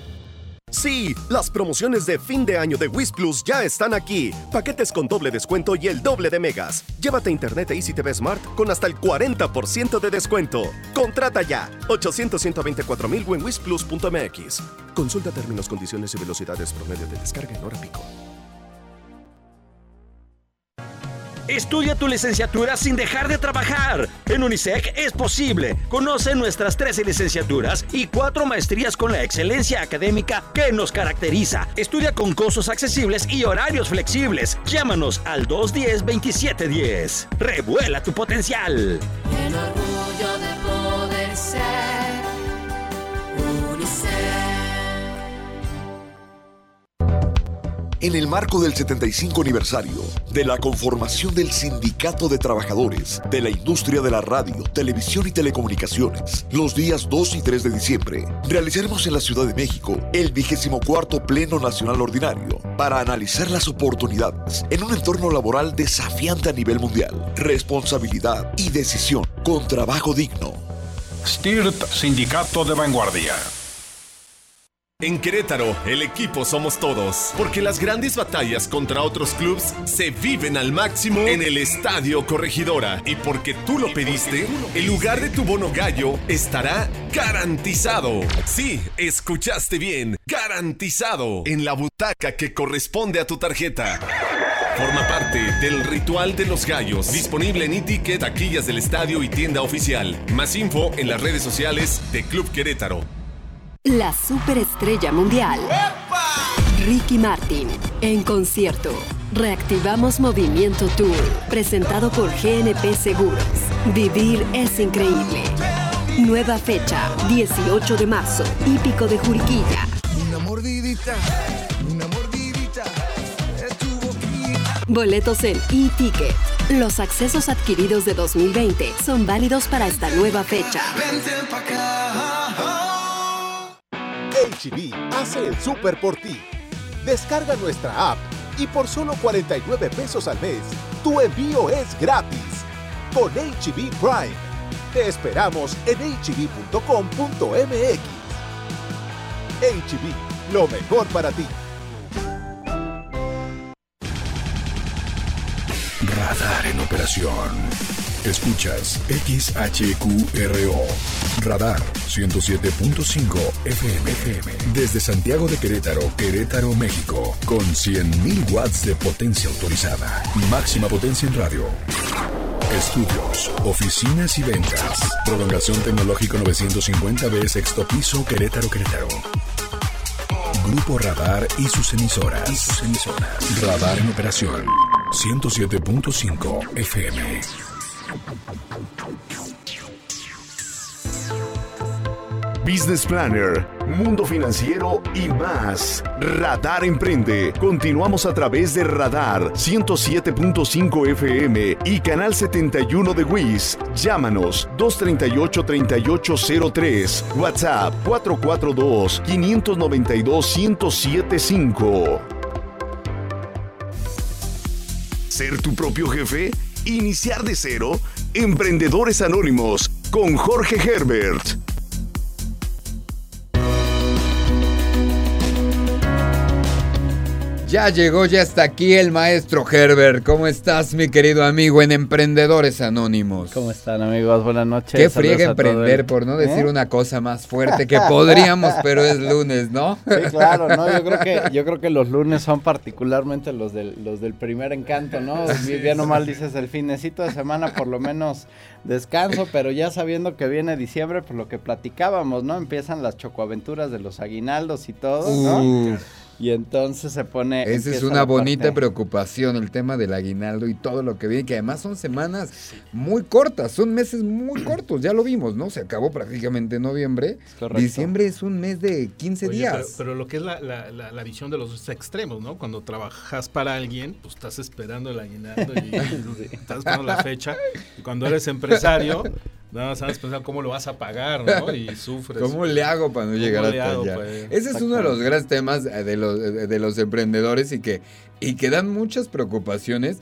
Sí, las promociones de fin de año de WIS Plus ya están aquí. Paquetes con doble descuento y el doble de megas. Llévate internet e Easy TV Smart con hasta el 40% de descuento. Contrata ya. 800-124,000 o en wisplus.mx. Consulta términos, condiciones y velocidades promedio de descarga en hora pico. Estudia tu licenciatura sin dejar de trabajar. En UNISEC es posible. Conoce nuestras 13 licenciaturas y 4 maestrías con la excelencia académica que nos caracteriza. Estudia con costos accesibles y horarios flexibles. Llámanos al 210-2710. Revuela tu potencial. El orgullo de poder ser UNISEC. En el marco del 75 aniversario de la conformación del Sindicato de Trabajadores de la Industria de la Radio, Televisión y Telecomunicaciones, los días 2 y 3 de diciembre, realizaremos en la Ciudad de México el 24º Pleno Nacional Ordinario para analizar las oportunidades en un entorno laboral desafiante a nivel mundial, responsabilidad y decisión con trabajo digno. STIRT, Sindicato de Vanguardia. En Querétaro, el equipo somos todos, porque las grandes batallas contra otros clubes se viven al máximo en el Estadio Corregidora, y porque tú lo pediste, el lugar de tu bono gallo estará garantizado. Sí, escuchaste bien, garantizado, en la butaca que corresponde a tu tarjeta. Forma parte del Ritual de los Gallos, disponible en e-ticket, taquillas del estadio y tienda oficial. Más info en las redes sociales de Club Querétaro. La superestrella mundial, ¡epa!, Ricky Martin, en concierto. Reactivamos Movimiento Tour, presentado por GNP Seguros. Vivir es increíble. Nueva fecha, 18 de marzo, Hípico de Juriquilla. Una mordidita, es tu boquita. Boletos en e-ticket. Los accesos adquiridos de 2020 son válidos para esta nueva fecha. Vente pa' acá. H-E-B hace el súper por ti. Descarga nuestra app y por solo $49 al mes, tu envío es gratis. Con H-E-B Prime. Te esperamos en hb.com.mx. H-E-B, lo mejor para ti. Radar en operación. Escuchas XHQRO, Radar 107.5 FM, desde Santiago de Querétaro, Querétaro, México, con 100.000 watts de potencia autorizada. Máxima potencia en radio, estudios, oficinas y ventas. Prolongación Tecnológico 950B, sexto piso, Querétaro, Querétaro. Grupo Radar y sus emisoras. Radar en operación, 107.5 FM. Business Planner, Mundo Financiero y más. Radar Emprende. Continuamos a través de Radar 107.5 FM y Canal 71 de WIS. Llámanos 238-3803. WhatsApp 442-592-1075. ¿Ser tu propio jefe? Iniciar de cero. Emprendedores Anónimos con Jorge Herbert. Ya llegó, ya está aquí el maestro Herbert. ¿Cómo estás, mi querido amigo en Emprendedores Anónimos? ¿Cómo están, amigos? Buenas noches. Qué friega emprender, por no decir una cosa más fuerte que podríamos, pero es lunes, ¿no? Sí, claro, no, yo creo que los lunes son particularmente los del primer encanto, ¿no? Bien o mal dices el finecito de semana, por lo menos descanso, pero ya sabiendo que viene diciembre, pues lo que platicábamos, ¿no? Empiezan las chocoaventuras de los aguinaldos y todo, ¿no? Y entonces se pone... Esa es una bonita preocupación, el tema del aguinaldo y todo lo que viene, que además son semanas muy cortas, son meses muy cortos, ya lo vimos, ¿no? Se acabó prácticamente noviembre. Correcto. Diciembre es un mes de 15 días. Pero lo que es la visión de los extremos, ¿no? Cuando trabajas para alguien, pues estás esperando el aguinaldo y sí, estás esperando la fecha. Y cuando eres empresario... Nada más sabes pensar cómo lo vas a pagar, ¿no? Y sufres. ¿Cómo le hago para no llegar hasta allá? Ese es uno de los grandes temas de los emprendedores y que dan muchas preocupaciones.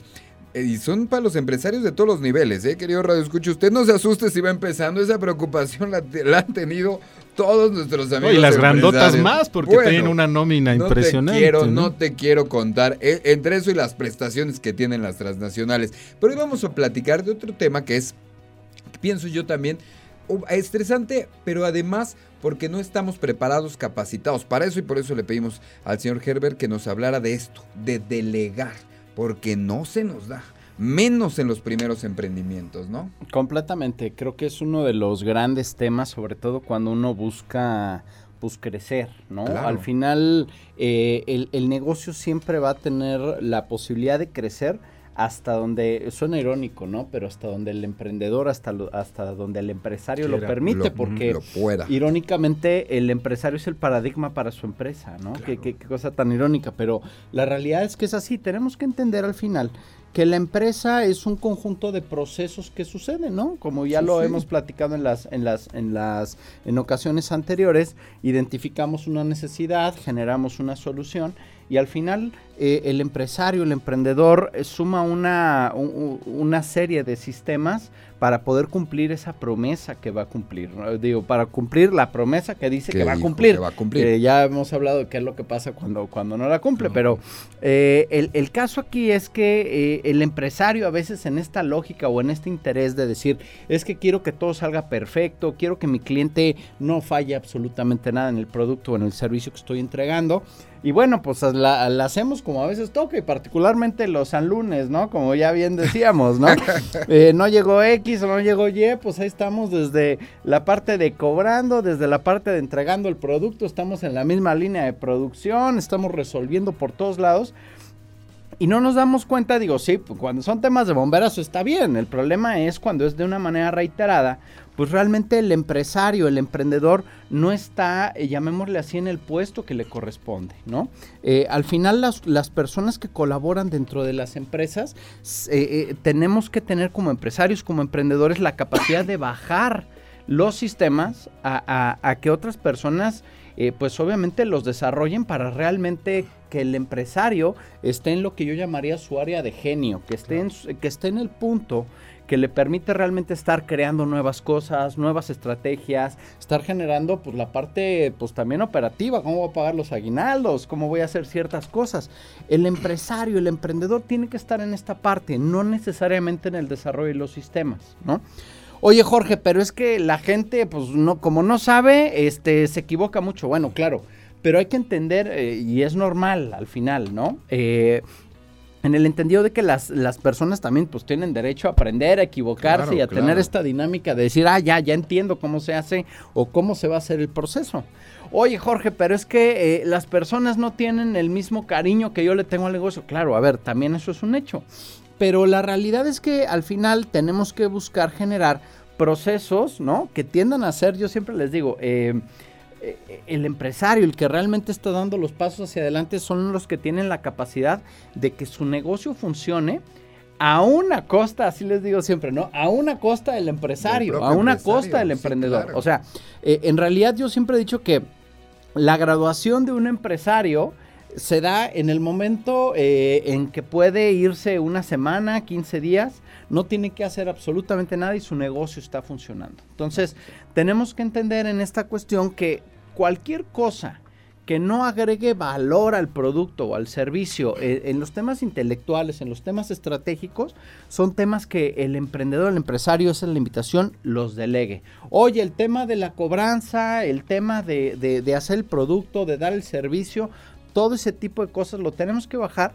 Y son para los empresarios de todos los niveles, querido Radio Escucha. Usted no se asuste si va empezando. Esa preocupación la han tenido todos nuestros amigos. No, y las grandotas más, porque tienen una nómina impresionante. No te quiero contar. Entre eso y las prestaciones que tienen las transnacionales. Pero hoy vamos a platicar de otro tema que es, pienso yo también, estresante, pero además porque no estamos preparados, capacitados para eso, y por eso le pedimos al señor Herbert que nos hablara de esto, de delegar, porque no se nos da, menos en los primeros emprendimientos, ¿no? Completamente, creo que es uno de los grandes temas, sobre todo cuando uno busca... pues crecer, ¿no? Claro. Al final el negocio siempre va a tener la posibilidad de crecer hasta donde, suena irónico, ¿no? Pero hasta donde el emprendedor, hasta donde el empresario quiera, lo permite, porque lo irónicamente el empresario es el paradigma para su empresa, ¿no? Claro. Qué cosa tan irónica, pero la realidad es que es así, tenemos que entender al final que la empresa es un conjunto de procesos que suceden, ¿no? Como ya lo hemos platicado en ocasiones anteriores, identificamos una necesidad, generamos una solución y al final el empresario, el emprendedor suma una serie de sistemas para poder cumplir esa promesa que va a cumplir, ¿no? Digo, para cumplir la promesa que dice que va a cumplir. Ya hemos hablado de qué es lo que pasa cuando no la cumple, no. Pero el caso aquí es que el empresario a veces en esta lógica o en este interés de decir, es que quiero que todo salga perfecto, quiero que mi cliente no falle absolutamente nada en el producto o en el servicio que estoy entregando, y bueno, pues la hacemos como a veces toca, y particularmente los sanlunes, ¿no? Como ya bien decíamos, ¿no? No llegó X o no llegó Y, pues ahí estamos desde la parte de cobrando, desde la parte de entregando el producto, estamos en la misma línea de producción, estamos resolviendo por todos lados. Y no nos damos cuenta, digo, sí, pues cuando son temas de bomberazo está bien, el problema es cuando es de una manera reiterada, pues realmente el empresario, el emprendedor no está, llamémosle así, en el puesto que le corresponde, ¿no? Al final las personas que colaboran dentro de las empresas, tenemos que tener como empresarios, como emprendedores, la capacidad de bajar los sistemas a que otras personas, pues obviamente los desarrollen para realmente que el empresario esté en lo que yo llamaría su área de genio, que esté, que esté en el punto que le permite realmente estar creando nuevas cosas, nuevas estrategias, estar generando pues la parte pues también operativa, cómo voy a pagar los aguinaldos, cómo voy a hacer ciertas cosas. El empresario, el emprendedor tiene que estar en esta parte, no necesariamente en el desarrollo de los sistemas, ¿no? Oye, Jorge, pero es que la gente, pues, no, como no sabe, se equivoca mucho. Bueno, claro, pero hay que entender, y es normal al final, ¿no? En el entendido de que las personas también, pues, tienen derecho a aprender, a equivocarse, claro, y a tener esta dinámica de decir, ya entiendo cómo se hace o cómo se va a hacer el proceso. Oye, Jorge, pero es que las personas no tienen el mismo cariño que yo le tengo al negocio. Claro, a ver, también eso es un hecho. Pero la realidad es que al final tenemos que buscar generar procesos, ¿no? Que tiendan a ser, yo siempre les digo, el empresario, el que realmente está dando los pasos hacia adelante, son los que tienen la capacidad de que su negocio funcione a una costa, así les digo siempre, ¿no? A una costa del empresario, a una costa del emprendedor. Claro. O sea, en realidad yo siempre he dicho que la graduación de un empresario se da en el momento en que puede irse una semana, 15 días, no tiene que hacer absolutamente nada y su negocio está funcionando. Entonces, tenemos que entender en esta cuestión que cualquier cosa que no agregue valor al producto o al servicio. En los temas intelectuales, en los temas estratégicos, son temas que el emprendedor, el empresario, esa es la invitación, los delegue. Oye, el tema de la cobranza, el tema de hacer el producto, de dar el servicio, todo ese tipo de cosas lo tenemos que bajar.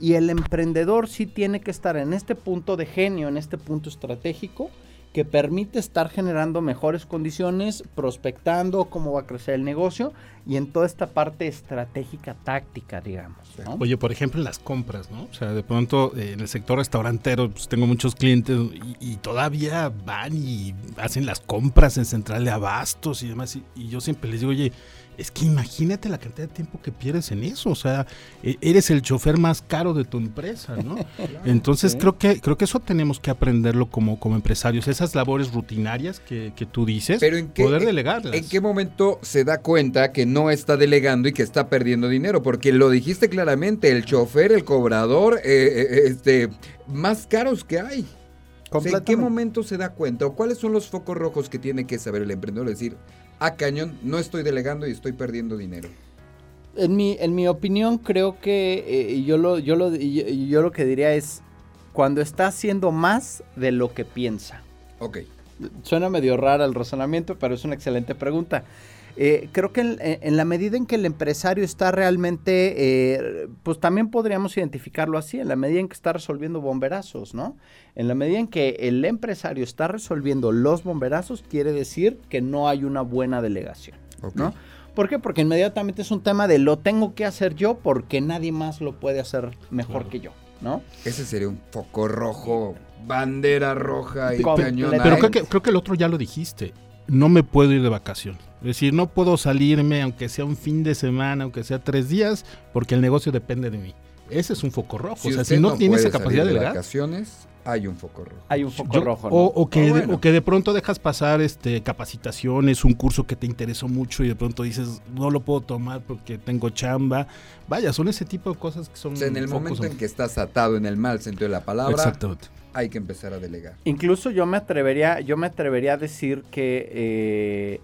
Y el emprendedor sí tiene que estar en este punto de genio, en este punto estratégico, que permite estar generando mejores condiciones, prospectando cómo va a crecer el negocio y en toda esta parte estratégica, táctica, digamos, ¿no? Oye, por ejemplo, en las compras, ¿no? O sea, de pronto en el sector restaurantero, pues tengo muchos clientes y todavía van y hacen las compras en central de abastos y demás. Y yo siempre les digo, oye, es que imagínate la cantidad de tiempo que pierdes en eso, o sea, eres el chofer más caro de tu empresa, ¿no? Entonces sí. creo que eso tenemos que aprenderlo como empresarios, esas labores rutinarias que tú dices, pero poder delegarlas. ¿En qué momento se da cuenta que no está delegando y que está perdiendo dinero? Porque lo dijiste claramente, el chofer, el cobrador, más caros que hay. O sea, ¿en qué momento se da cuenta o cuáles son los focos rojos que tiene que saber el emprendedor? Es decir, a cañón, no estoy delegando y estoy perdiendo dinero. En mi opinión, creo que yo lo que diría es cuando está haciendo más de lo que piensa. Ok. Suena medio raro el razonamiento, pero es una excelente pregunta. Creo que en la medida en que el empresario está realmente, pues también podríamos identificarlo así, en la medida en que está resolviendo bomberazos, ¿no? En la medida en que el empresario está resolviendo los bomberazos, quiere decir que no hay una buena delegación, okay, ¿no? ¿Por qué? Porque inmediatamente es un tema de lo tengo que hacer yo porque nadie más lo puede hacer mejor, claro, que yo, ¿no? Ese sería un foco rojo, bandera roja y cañón. Pero creo que el otro ya lo dijiste. No me puedo ir de vacaciones, es decir, no puedo salirme aunque sea un fin de semana, aunque sea 3 días, porque el negocio depende de mí. Ese es un foco rojo, si o sea, si no tiene esa capacidad de vacaciones, hay un foco rojo. Hay un foco rojo, ¿no? O que de pronto dejas pasar capacitaciones, un curso que te interesó mucho y de pronto dices, no lo puedo tomar porque tengo chamba. Vaya, son ese tipo de cosas que son... O sea, en el momento en que estás atado en el mal sentido de la palabra... Exactamente. Hay que empezar a delegar. Incluso yo me atrevería a decir que,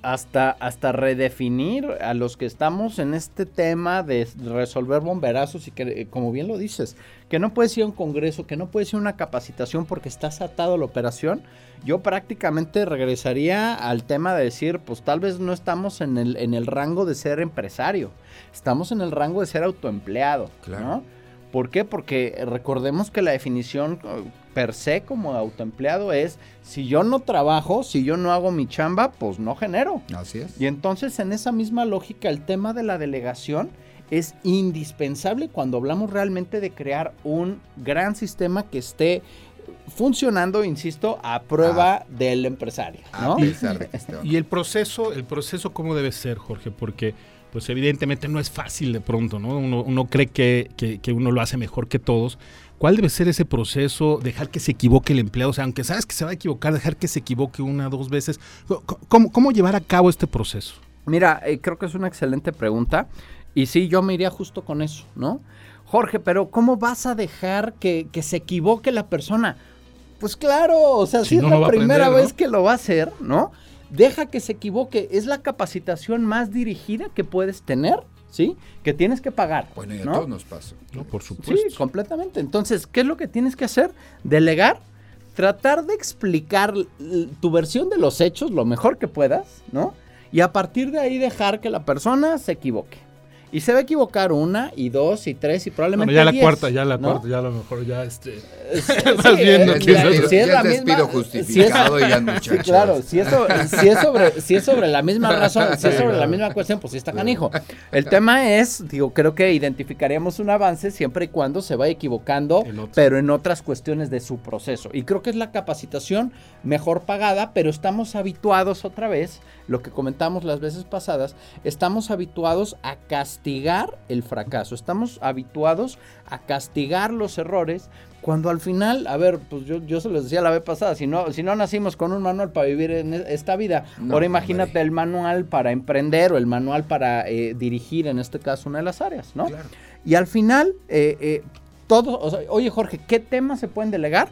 hasta redefinir a los que estamos en este tema de resolver bomberazos y que, como bien lo dices, que no puede ser un congreso, que no puede ser una capacitación porque estás atado a la operación. Yo prácticamente regresaría al tema de decir, pues tal vez no estamos en el rango de ser empresario, estamos en el rango de ser autoempleado, claro, ¿no? ¿Por qué? Porque recordemos que la definición per se como autoempleado es, si yo no trabajo, si yo no hago mi chamba, pues no genero. Así es. Y entonces en esa misma lógica el tema de la delegación es indispensable cuando hablamos realmente de crear un gran sistema que esté funcionando, insisto, a prueba del empresario, ¿no? A pesar de que esté. Y el proceso ¿cómo debe ser, Jorge? Porque... pues evidentemente no es fácil de pronto, ¿no? Uno cree que uno lo hace mejor que todos. ¿Cuál debe ser ese proceso? Dejar que se equivoque el empleado, o sea, aunque sabes que se va a equivocar, dejar que se equivoque 1 o 2 veces. ¿Cómo llevar a cabo este proceso? Mira, creo que es una excelente pregunta y sí, yo me iría justo con eso, ¿no? Jorge, pero ¿cómo vas a dejar que se equivoque la persona? Pues claro, o sea, si es la primera vez que lo va a hacer, ¿no? Deja que se equivoque, es la capacitación más dirigida que puedes tener, ¿sí? Que tienes que pagar. Bueno, y a todos nos pasa. No, por supuesto. Sí, completamente. Entonces, ¿qué es lo que tienes que hacer? Delegar, tratar de explicar tu versión de los hechos lo mejor que puedas, ¿no? Y a partir de ahí dejar que la persona se equivoque. Y se va a equivocar 1, 2, 3 y probablemente bueno, ya 10. La cuarta, ¿no? Ya a lo mejor ya vas viendo si es la misma, justificado, si es, ya sí, claro, si es sobre la misma razón, si es sobre la misma cuestión, pues sí está canijo. El tema es, creo que identificaríamos un avance siempre y cuando se vaya equivocando, pero en otras cuestiones de su proceso. Y creo que es la capacitación mejor pagada, pero estamos habituados otra vez, lo que comentamos las veces pasadas, estamos habituados a castigar el fracaso, estamos habituados a castigar los errores, cuando al final, a ver, pues yo se los decía la vez pasada, si no nacimos con un manual para vivir en esta vida, ahora imagínate el manual para emprender o el manual para dirigir, en este caso, una de las áreas, ¿no? Claro. Y al final, todos, o sea, oye Jorge, ¿qué temas se pueden delegar?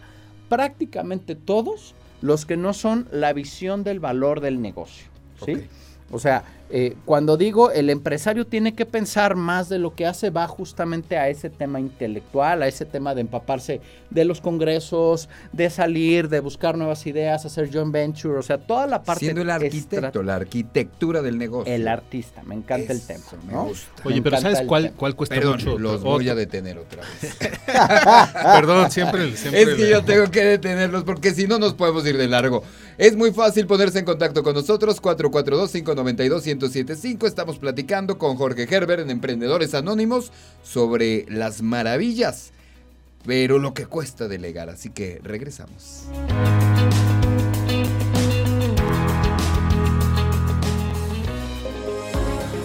Prácticamente todos los que no son la visión del valor del negocio, ¿sí? Okay. O sea, Cuando digo el empresario tiene que pensar más de lo que hace, va justamente a ese tema intelectual, a ese tema de empaparse de los congresos, de salir, de buscar nuevas ideas, hacer joint venture, o sea, toda la parte... Siendo el arquitecto, la arquitectura del negocio. El artista, me encanta eso, el tema, ¿no? Me gusta. Oye, pero ¿sabes cuál cuesta mucho? Los voy a detener otra vez. Perdón, siempre... Es que yo tengo que detenerlos porque si no nos podemos ir de largo. Es muy fácil ponerse en contacto con nosotros, 442-592-1075. Estamos platicando con Jorge Herbert en Emprendedores Anónimos sobre las maravillas, pero lo que cuesta delegar. Así que regresamos.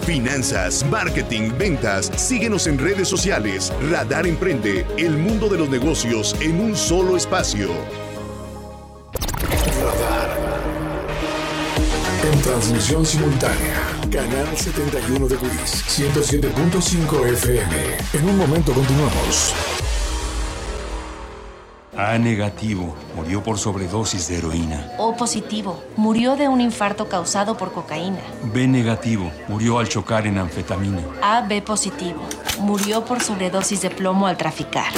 Finanzas, marketing, ventas. Síguenos en redes sociales. Radar Emprende, el mundo de los negocios en un solo espacio. En transmisión simultánea, Canal 71 de WIS, 107.5 FM. En un momento continuamos. A negativo, murió por sobredosis de heroína. O positivo, murió de un infarto causado por cocaína. B negativo, murió al chocar en anfetamina. AB positivo, murió por sobredosis de plomo al traficar.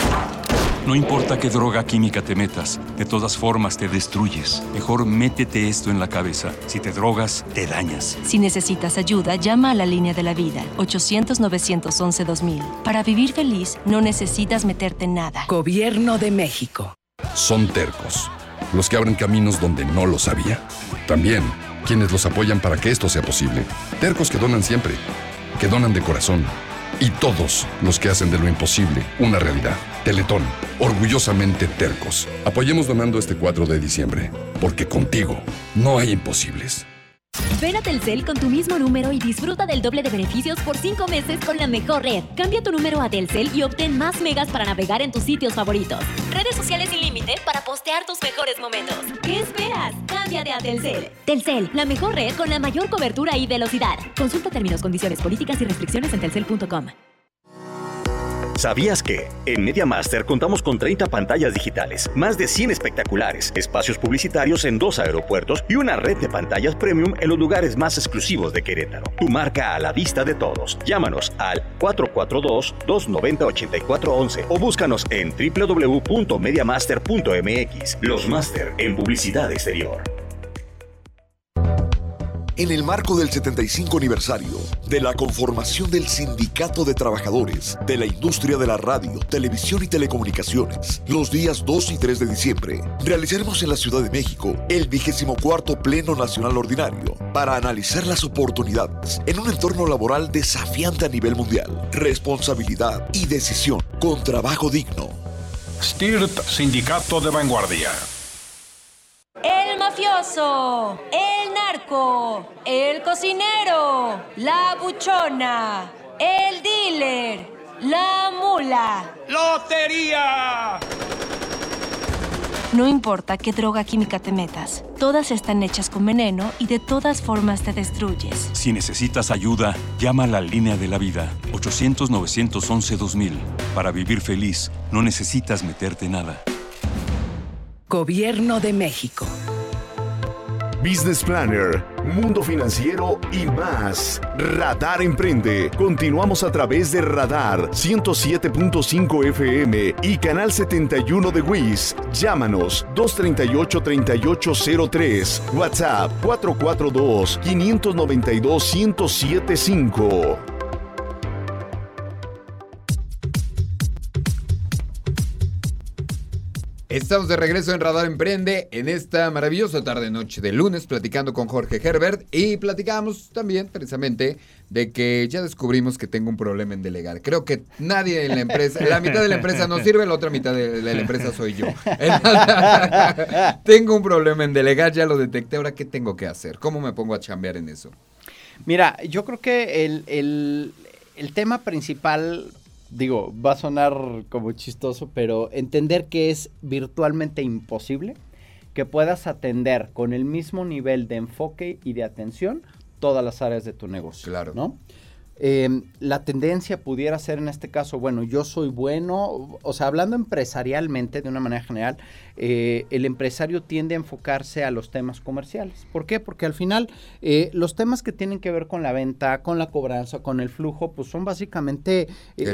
No importa qué droga química te metas, de todas formas te destruyes. Mejor métete esto en la cabeza. Si te drogas, te dañas. Si necesitas ayuda, llama a la línea de la vida, 800-911-2000. Para vivir feliz, no necesitas meterte en nada. Gobierno de México. Son tercos, los que abren caminos donde no los había. También, quienes los apoyan para que esto sea posible. Tercos que donan siempre, que donan de corazón. Y todos los que hacen de lo imposible una realidad. Teletón, orgullosamente tercos. Apoyemos donando este 4 de diciembre, porque contigo no hay imposibles. Ven a Telcel con tu mismo número y disfruta del doble de beneficios por 5 meses con la mejor red. Cambia tu número a Telcel y obtén más megas para navegar en tus sitios favoritos. Redes sociales sin límite para postear tus mejores momentos. ¿Qué esperas? Cámbiate a Telcel. Telcel, la mejor red con la mayor cobertura y velocidad. Consulta términos, condiciones, políticas y restricciones en telcel.com. ¿Sabías que? En MediaMaster contamos con 30 pantallas digitales, más de 100 espectaculares, espacios publicitarios en 2 aeropuertos y una red de pantallas premium en los lugares más exclusivos de Querétaro. Tu marca a la vista de todos. Llámanos al 442-290-8411 o búscanos en www.mediamaster.mx. Los Master en publicidad exterior. En el marco del 75 aniversario de la conformación del Sindicato de Trabajadores de la Industria de la Radio, Televisión y Telecomunicaciones, los días 2 y 3 de diciembre, realizaremos en la Ciudad de México el 24º Pleno Nacional Ordinario para analizar las oportunidades en un entorno laboral desafiante a nivel mundial, responsabilidad y decisión con trabajo digno. STIRT, Sindicato de Vanguardia. El mafioso, el narco, el cocinero, la buchona, el dealer, la mula. ¡Lotería! No importa qué droga química te metas, todas están hechas con veneno y de todas formas te destruyes. Si necesitas ayuda, llama a la línea de la vida, 800-911-2000. Para vivir feliz, no necesitas meterte nada. Gobierno de México. Business Planner, Mundo Financiero y más. Radar Emprende. Continuamos a través de Radar 107.5 FM y Canal 71 de WIS. Llámanos 238-3803. WhatsApp 442-592-1075. Estamos de regreso en Radar Emprende en esta maravillosa tarde-noche de lunes platicando con Jorge Herbert y platicamos también precisamente de que ya descubrimos que tengo un problema en delegar. Creo que nadie en la empresa, la mitad de la empresa no sirve, la otra mitad de la empresa soy yo. Tengo un problema en delegar, ya lo detecté, ahora ¿qué tengo que hacer? ¿Cómo me pongo a chambear en eso? Mira, yo creo que el tema principal... Digo, va a sonar como chistoso, pero entender que es virtualmente imposible que puedas atender con el mismo nivel de enfoque y de atención todas las áreas de tu negocio. Claro. ¿No? La tendencia pudiera ser en este caso, bueno, yo soy bueno, o sea, hablando empresarialmente de una manera general, el empresario tiende a enfocarse a los temas comerciales. ¿Por qué? Porque al final los temas que tienen que ver con la venta, con la cobranza, con el flujo, pues son básicamente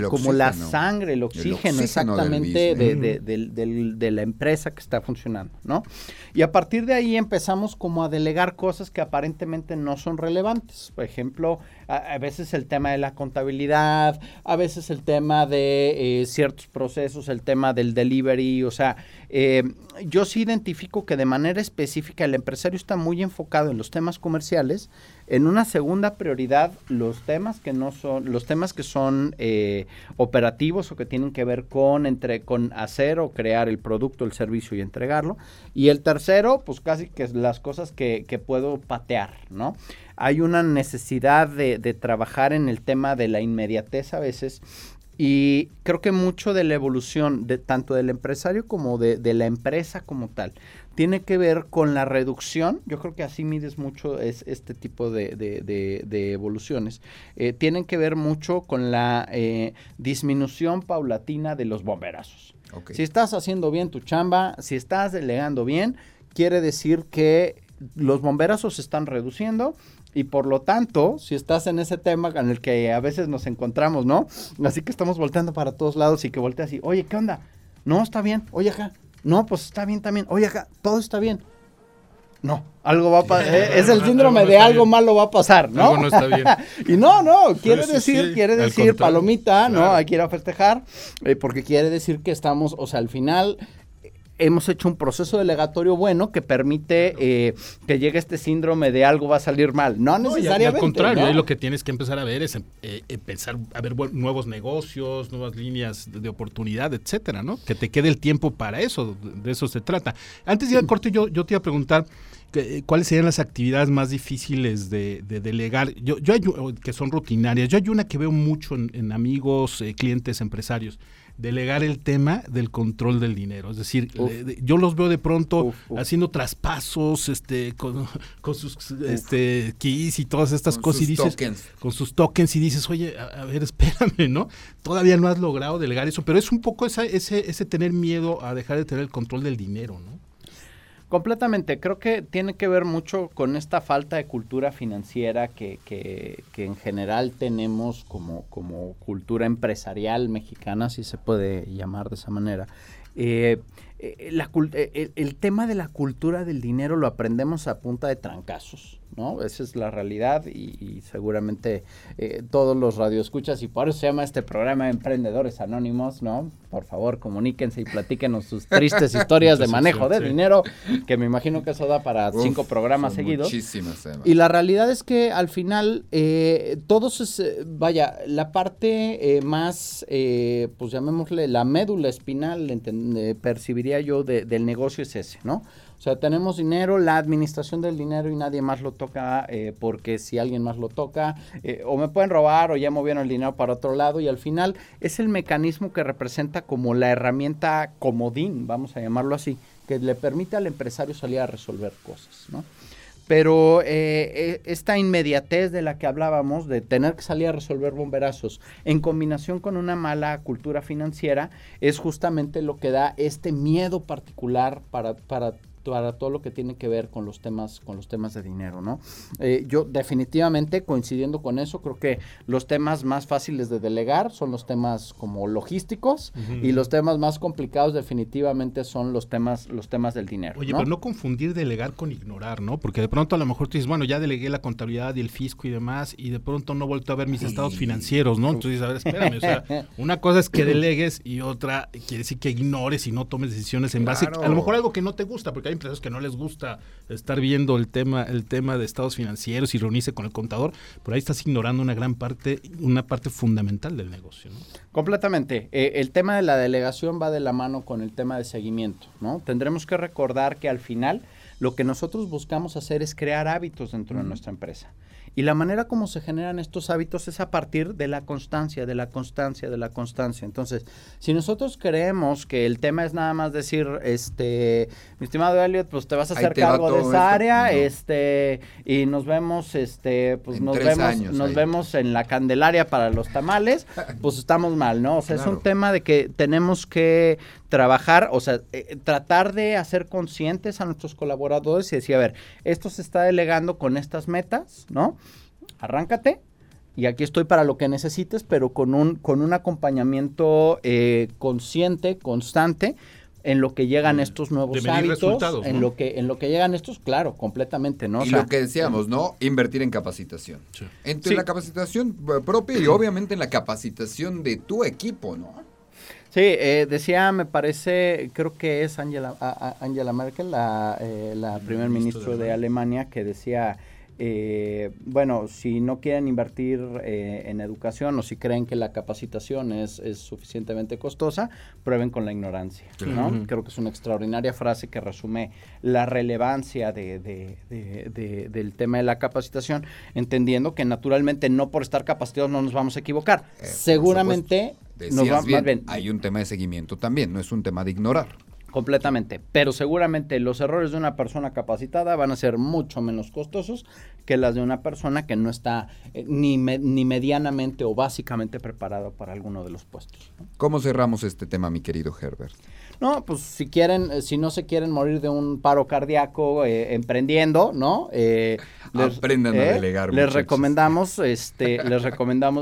como la sangre, el oxígeno exactamente de la empresa que está funcionando, ¿no? Y a partir de ahí empezamos como a delegar cosas que aparentemente no son relevantes. Por ejemplo, a veces el tema de la contabilidad, a veces el tema de ciertos procesos, el tema del delivery, o sea, yo sí identifico que de manera específica el empresario está muy enfocado en los temas comerciales, en una segunda prioridad los temas que no son, los temas que son operativos o que tienen que ver con hacer o crear el producto, el servicio y entregarlo, y el tercero, pues casi que es las cosas que puedo patear, ¿no? Hay una necesidad de trabajar en el tema de la inmediatez a veces, y creo que mucho de la evolución de tanto del empresario como de la empresa como tal tiene que ver con la reducción. Yo creo que así mides mucho este tipo de evoluciones. Tienen que ver mucho con la disminución paulatina de los bomberazos. Okay. Si estás haciendo bien tu chamba, si estás delegando bien, quiere decir que los bomberazos se están reduciendo. Y por lo tanto, si estás en ese tema en el que a veces nos encontramos, ¿no? Así que estamos volteando para todos lados y que volteas y, oye, ¿qué onda? No, está bien. Oye, acá. No, pues está bien también. Oye, acá. Todo está bien. No, algo va a pasar. Es el síndrome de algo malo va a pasar, ¿no? Algo no está bien. Y no, quiere decir palomita, claro. ¿No? Hay que ir a festejar porque quiere decir que estamos, o sea, al final hemos hecho un proceso delegatorio bueno que permite que llegue este síndrome de algo va a salir mal. No necesariamente. No, y al contrario, ¿no? Ahí lo que tienes que empezar a ver es empezar a ver nuevos negocios, nuevas líneas de oportunidad, etcétera, ¿no? Que te quede el tiempo para eso, de eso se trata. Antes de ir al corte, yo te iba a preguntar cuáles serían las actividades más difíciles de delegar, yo hay, que son rutinarias. Yo hay una que veo mucho en amigos, clientes, empresarios. Delegar el tema del control del dinero, es decir, yo los veo de pronto haciendo traspasos con sus keys y todas estas cosas y dices tokens. Con sus tokens y dices, oye, a ver, espérame, ¿no? Todavía no has logrado delegar eso, pero es un poco ese tener miedo a dejar de tener el control del dinero, ¿no? Completamente, creo que tiene que ver mucho con esta falta de cultura financiera que en general tenemos como cultura empresarial mexicana, si se puede llamar de esa manera. El tema de la cultura del dinero lo aprendemos a punta de trancazos, ¿no? Esa es la realidad y seguramente todos los radioescuchas, y por eso se llama este programa Emprendedores Anónimos, ¿no? Por favor, comuníquense y platíquenos sus tristes historias de manejo de dinero, que me imagino que eso da para 5 programas seguidos. Muchísimas. Y la realidad es que al final todos es, la parte más, pues llamémosle la médula espinal, percibiría yo del negocio es ese, ¿no? O sea, tenemos dinero, la administración del dinero y nadie más lo toca porque si alguien más lo toca o me pueden robar o ya movieron el dinero para otro lado y al final es el mecanismo que representa como la herramienta comodín, vamos a llamarlo así, que le permite al empresario salir a resolver cosas, ¿no? Pero esta inmediatez de la que hablábamos, de tener que salir a resolver bomberazos, en combinación con una mala cultura financiera, es justamente lo que da este miedo particular para todo lo que tiene que ver con los temas de dinero, ¿no? Yo definitivamente, coincidiendo con eso, creo que los temas más fáciles de delegar son los temas como logísticos, uh-huh, y los temas más complicados definitivamente son los temas del dinero. Oye, ¿no? Pero no confundir delegar con ignorar, ¿no? Porque de pronto a lo mejor tú dices, bueno, ya delegué la contabilidad y el fisco y demás, y de pronto no volto a ver mis estados financieros, ¿no? Entonces, a ver, espérame, o sea, una cosa es que delegues y otra quiere decir que ignores y no tomes decisiones en base, a lo mejor algo que no te gusta, porque hay empresarios que no les gusta estar viendo el tema de estados financieros y reunirse con el contador, pero ahí estás ignorando una parte fundamental del negocio, ¿no? Completamente. El tema de la delegación va de la mano con el tema de seguimiento, ¿no? Tendremos que recordar que al final lo que nosotros buscamos hacer es crear hábitos dentro de nuestra empresa. Y la manera como se generan estos hábitos es a partir de la constancia, de la constancia, de la constancia. Entonces, si nosotros creemos que el tema es nada más decir, mi estimado Elliot, pues te vas a hacer cargo de esa área, no. Y nos vemos, pues en nos vemos en la Candelaria para los tamales, pues estamos mal, ¿no? O sea, claro. Es un tema de que tenemos que trabajar, o sea, tratar de hacer conscientes a nuestros colaboradores y decir, a ver, esto se está delegando con estas metas, ¿no? Arráncate y aquí estoy para lo que necesites, pero con un acompañamiento consciente, constante, en lo que llegan estos nuevos hábitos, ¿no? en lo que llegan estos, claro, completamente, ¿no? Y o sea, lo que decíamos, ¿no? Invertir en capacitación. Sí. Entre la capacitación propia y obviamente en la capacitación de tu equipo, ¿no? Sí, decía, me parece, creo que es Angela Merkel, la primer ministro de Alemania, que decía... bueno, si no quieren invertir en educación o si creen que la capacitación es suficientemente costosa, prueben con la ignorancia, ¿no? Uh-huh. Creo que es una extraordinaria frase que resume la relevancia del tema de la capacitación, entendiendo que naturalmente no por estar capacitados no nos vamos a equivocar. Seguramente nos va más bien. Hay un tema de seguimiento también, no es un tema de ignorar. Completamente, pero seguramente los errores de una persona capacitada van a ser mucho menos costosos que las de una persona que no está ni medianamente o básicamente preparada para alguno de los puestos, ¿no? ¿Cómo cerramos este tema, mi querido Herbert? No, pues si quieren, si no se quieren morir de un paro cardíaco emprendiendo, ¿no? Aprendan a delegar. Les recomendamos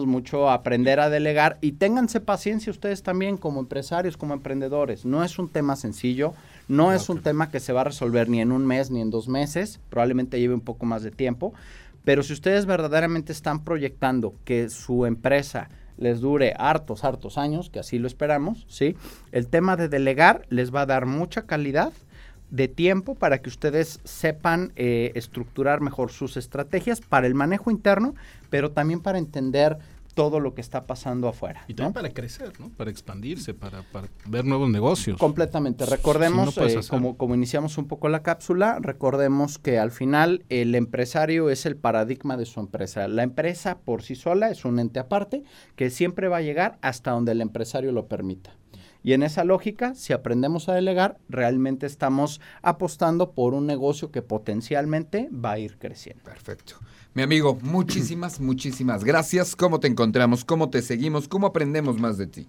mucho aprender a delegar y ténganse paciencia ustedes también como empresarios, como emprendedores. No es un tema sencillo, no es un tema que se va a resolver ni en un mes ni en 2 meses, probablemente lleve un poco más de tiempo, pero si ustedes verdaderamente están proyectando que su empresa les dure hartos años, que así lo esperamos, ¿sí? El tema de delegar les va a dar mucha calidad de tiempo para que ustedes sepan estructurar mejor sus estrategias para el manejo interno, pero también para entender todo lo que está pasando afuera. Y también, ¿no? Para crecer, ¿no? Para expandirse, para ver nuevos negocios. Completamente. Recordemos, si no como iniciamos un poco la cápsula, recordemos que al final el empresario es el paradigma de su empresa. La empresa por sí sola es un ente aparte que siempre va a llegar hasta donde el empresario lo permita. Y en esa lógica, si aprendemos a delegar, realmente estamos apostando por un negocio que potencialmente va a ir creciendo. Perfecto. Mi amigo, muchísimas gracias. ¿Cómo te encontramos? ¿Cómo te seguimos? ¿Cómo aprendemos más de ti?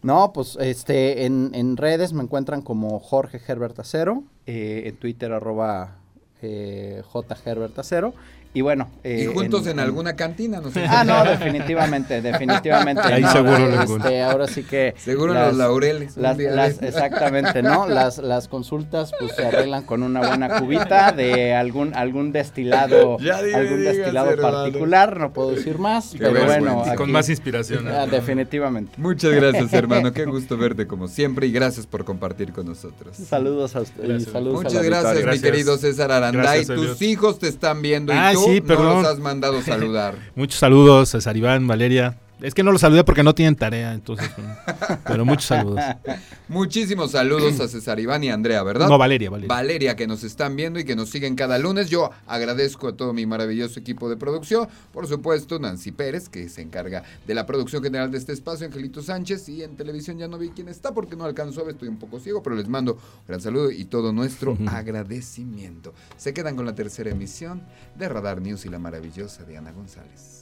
No, pues en redes me encuentran como Jorge Herbert Acero, en Twitter @... J. Herbert Acero, y bueno... ¿Y juntos en alguna cantina? No sé. No, definitivamente. Ahí no, seguro lo encuentro. Ahora sí que... Seguro los laureles. Exactamente, ¿no? Las consultas pues se arreglan con una buena cubita de algún destilado, particular, hermano. No puedo decir más, qué pero bueno. Aquí, con más inspiración. Definitivamente. Muchas gracias, hermano, qué gusto verte como siempre, y gracias por compartir con nosotros. Saludos a ustedes. Muchas gracias, mi querido César Aranday. Gracias, tus hijos te están viendo y tú no los has mandado saludar. Muchos saludos, César Iván, Valeria. Es que no los saludé porque no tienen tarea, entonces. Pero muchos saludos. Muchísimos saludos a César Iván y Andrea, ¿verdad? No, Valeria. Valeria, que nos están viendo y que nos siguen cada lunes. Yo agradezco a todo mi maravilloso equipo de producción. Por supuesto, Nancy Pérez, que se encarga de la producción general de este espacio. Angelito Sánchez, y en televisión ya no vi quién está porque no alcanzo a ver. Estoy un poco ciego, pero les mando un gran saludo y todo nuestro agradecimiento. Se quedan con la tercera emisión de Radar News y la maravillosa Diana González.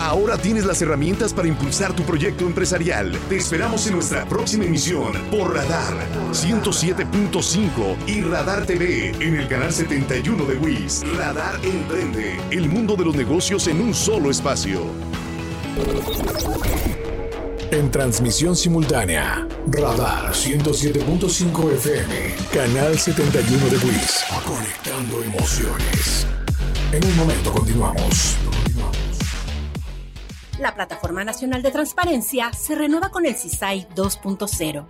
Ahora tienes las herramientas para impulsar tu proyecto empresarial. Te esperamos en nuestra próxima emisión por Radar 107.5 y Radar TV en el canal 71 de WIS. Radar Emprende, el mundo de los negocios en un solo espacio. En transmisión simultánea, Radar 107.5 FM, canal 71 de WIS, conectando emociones. En un momento continuamos. La Plataforma Nacional de Transparencia se renueva con el CISAI 2.0.